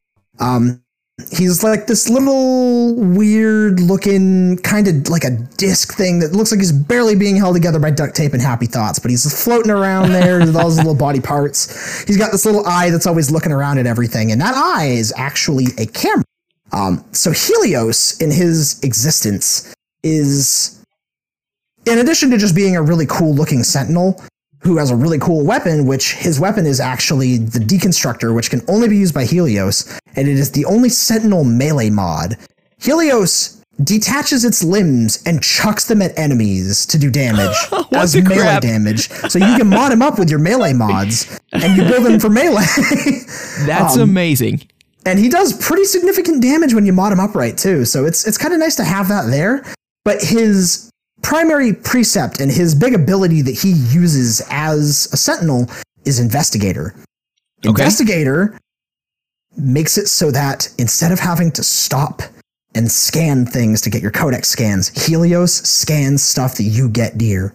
He's like this little weird-looking, kind of like a disc thing that looks like he's barely being held together by duct tape and happy thoughts, but he's floating around there with all his little body parts. He's got this little eye that's always looking around at everything, and that eye is actually a camera. So Helios, in his existence, is... in addition to just being a really cool-looking Sentinel who has a really cool weapon, which his weapon is actually the Deconstructor, which can only be used by Helios, and it is the only Sentinel melee mod. Helios detaches its limbs and chucks them at enemies to do damage as melee damage. So you can mod him up with your melee mods, and you build him for melee. That's amazing. And he does pretty significant damage when you mod him upright, too, so it's kind of nice to have that there. But his primary precept and his big ability that he uses as a Sentinel is Investigator. Okay. Investigator makes it so that instead of having to stop and scan things to get your codex scans, Helios scans stuff that you get near.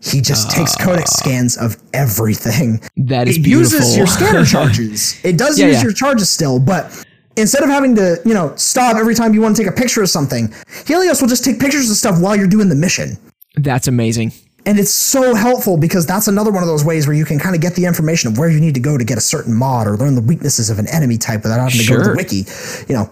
He just takes codex scans of everything. That is beautiful. It uses your scanner charges. It does use your charges still, but instead of having to, you know, stop every time you want to take a picture of something, Helios will just take pictures of stuff while you're doing the mission. That's amazing. And it's so helpful because that's another one of those ways where you can kind of get the information of where you need to go to get a certain mod or learn the weaknesses of an enemy type without having to go to the wiki. You know,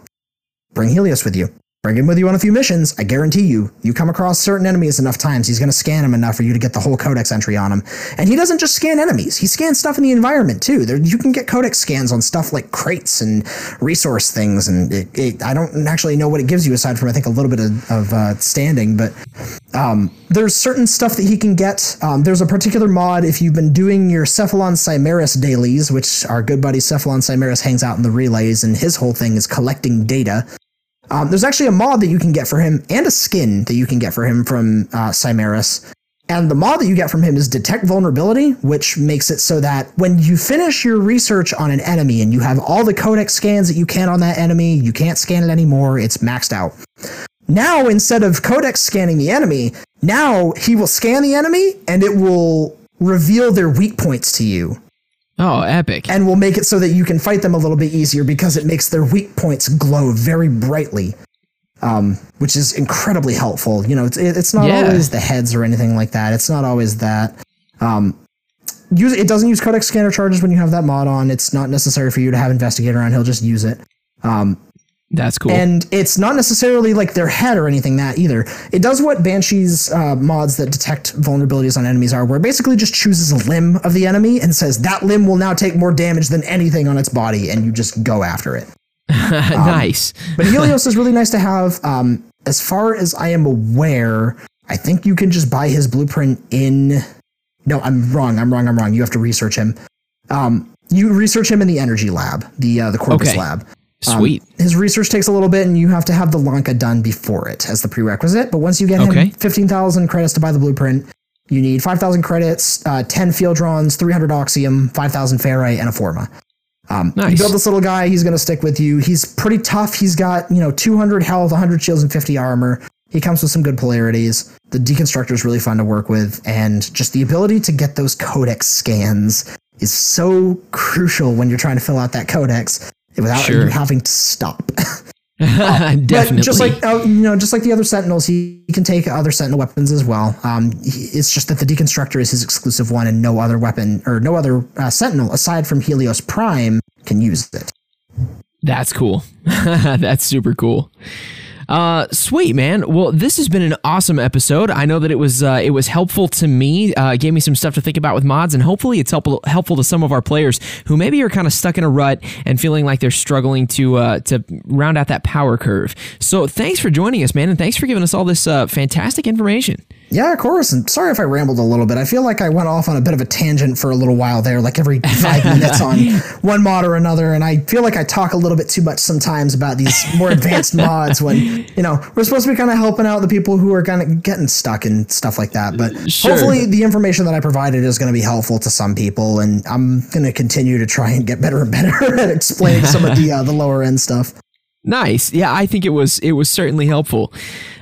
bring Helios with you. Bring him with you on a few missions. I guarantee you, you come across certain enemies enough times, he's going to scan them enough for you to get the whole codex entry on him. And he doesn't just scan enemies. He scans stuff in the environment, too. There, you can get codex scans on stuff like crates and resource things. And I don't actually know what it gives you aside from, I think, a little bit of standing. But there's certain stuff that he can get. There's a particular mod, if you've been doing your Cephalon Simaris dailies, which our good buddy Cephalon Simaris hangs out in the relays, and his whole thing is collecting data. There's actually a mod that you can get for him and a skin that you can get for him from Simaris. And the mod that you get from him is Detect Vulnerability, which makes it so that when you finish your research on an enemy and you have all the codex scans that you can on that enemy, you can't scan it anymore, it's maxed out. Now, instead of codex scanning the enemy, now he will scan the enemy and it will reveal their weak points to you. Oh, epic. And we'll make it so that you can fight them a little bit easier because it makes their weak points glow very brightly, which is incredibly helpful. You know, it's not always the heads or anything like that. It's not always that. It doesn't use codex scanner charges when you have that mod on. It's not necessary for you to have Investigator on. He'll just use it. That's cool. And it's not necessarily like their head or anything that either. It does what Banshee's mods that detect vulnerabilities on enemies are, where it basically just chooses a limb of the enemy and says that limb will now take more damage than anything on its body, and you just go after it. Nice. But Helios is really nice to have. As far as I am aware, I think you can just buy his blueprint in... No, I'm wrong. You have to research him. You research him in the energy lab, the Corpus lab. Sweet. His research takes a little bit, and you have to have the Lanka done before it as the prerequisite. But once you get him 15,000 credits to buy the blueprint, you need 5,000 credits, 10 Fieldrons, 300 Oxium, 5,000 Ferrite, and a Forma. Nice. You build this little guy, he's going to stick with you. He's pretty tough. He's got 200 health, 100 shields, and 50 armor. He comes with some good polarities. The Deconstructor is really fun to work with, and just the ability to get those codex scans is so crucial when you're trying to fill out that codex. Without you having to stop. Definitely. But just like the other Sentinels, he can take other Sentinel weapons as well. It's just that the Deconstructor is his exclusive one, and no other weapon or no other Sentinel aside from Helios Prime can use it. That's cool. That's super cool. Sweet, man. Well, this has been an awesome episode. I know that it was helpful to me, gave me some stuff to think about with mods, and hopefully it's helpful to some of our players who maybe are kind of stuck in a rut and feeling like they're struggling to round out that power curve. So thanks for joining us, man, and thanks for giving us all this fantastic information. Yeah, of course. And sorry if I rambled a little bit. I feel like I went off on a bit of a tangent for a little while there, like every 5 minutes on one mod or another. And I feel like I talk a little bit too much sometimes about these more advanced mods when, we're supposed to be kind of helping out the people who are kind of getting stuck and stuff like that. But hopefully the information that I provided is going to be helpful to some people. And I'm going to continue to try and get better and better at explaining some of the lower end stuff. Nice. Yeah, I think it was certainly helpful.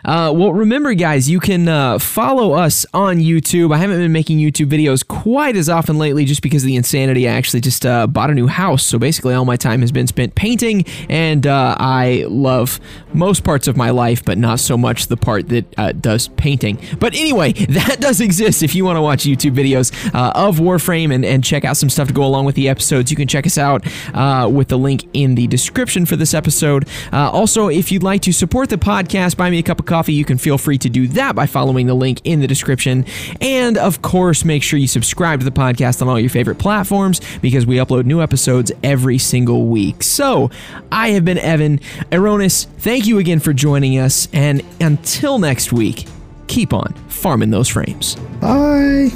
Well, remember, guys, you can follow us on YouTube. I haven't been making YouTube videos quite as often lately just because of the insanity. I actually just bought a new house, so basically all my time has been spent painting, and I love most parts of my life, but not so much the part that does painting. But anyway, that does exist if you want to watch YouTube videos of Warframe and check out some stuff to go along with the episodes. You can check us out with the link in the description for this episode. Also, if you'd like to support the podcast, buy me a cup of coffee, you can feel free to do that by following the link in the description. And of course, make sure you subscribe to the podcast on all your favorite platforms because we upload new episodes every single week. So I have been Evan Aronis. Thank you again for joining us. And until next week, keep on farming those frames. Bye.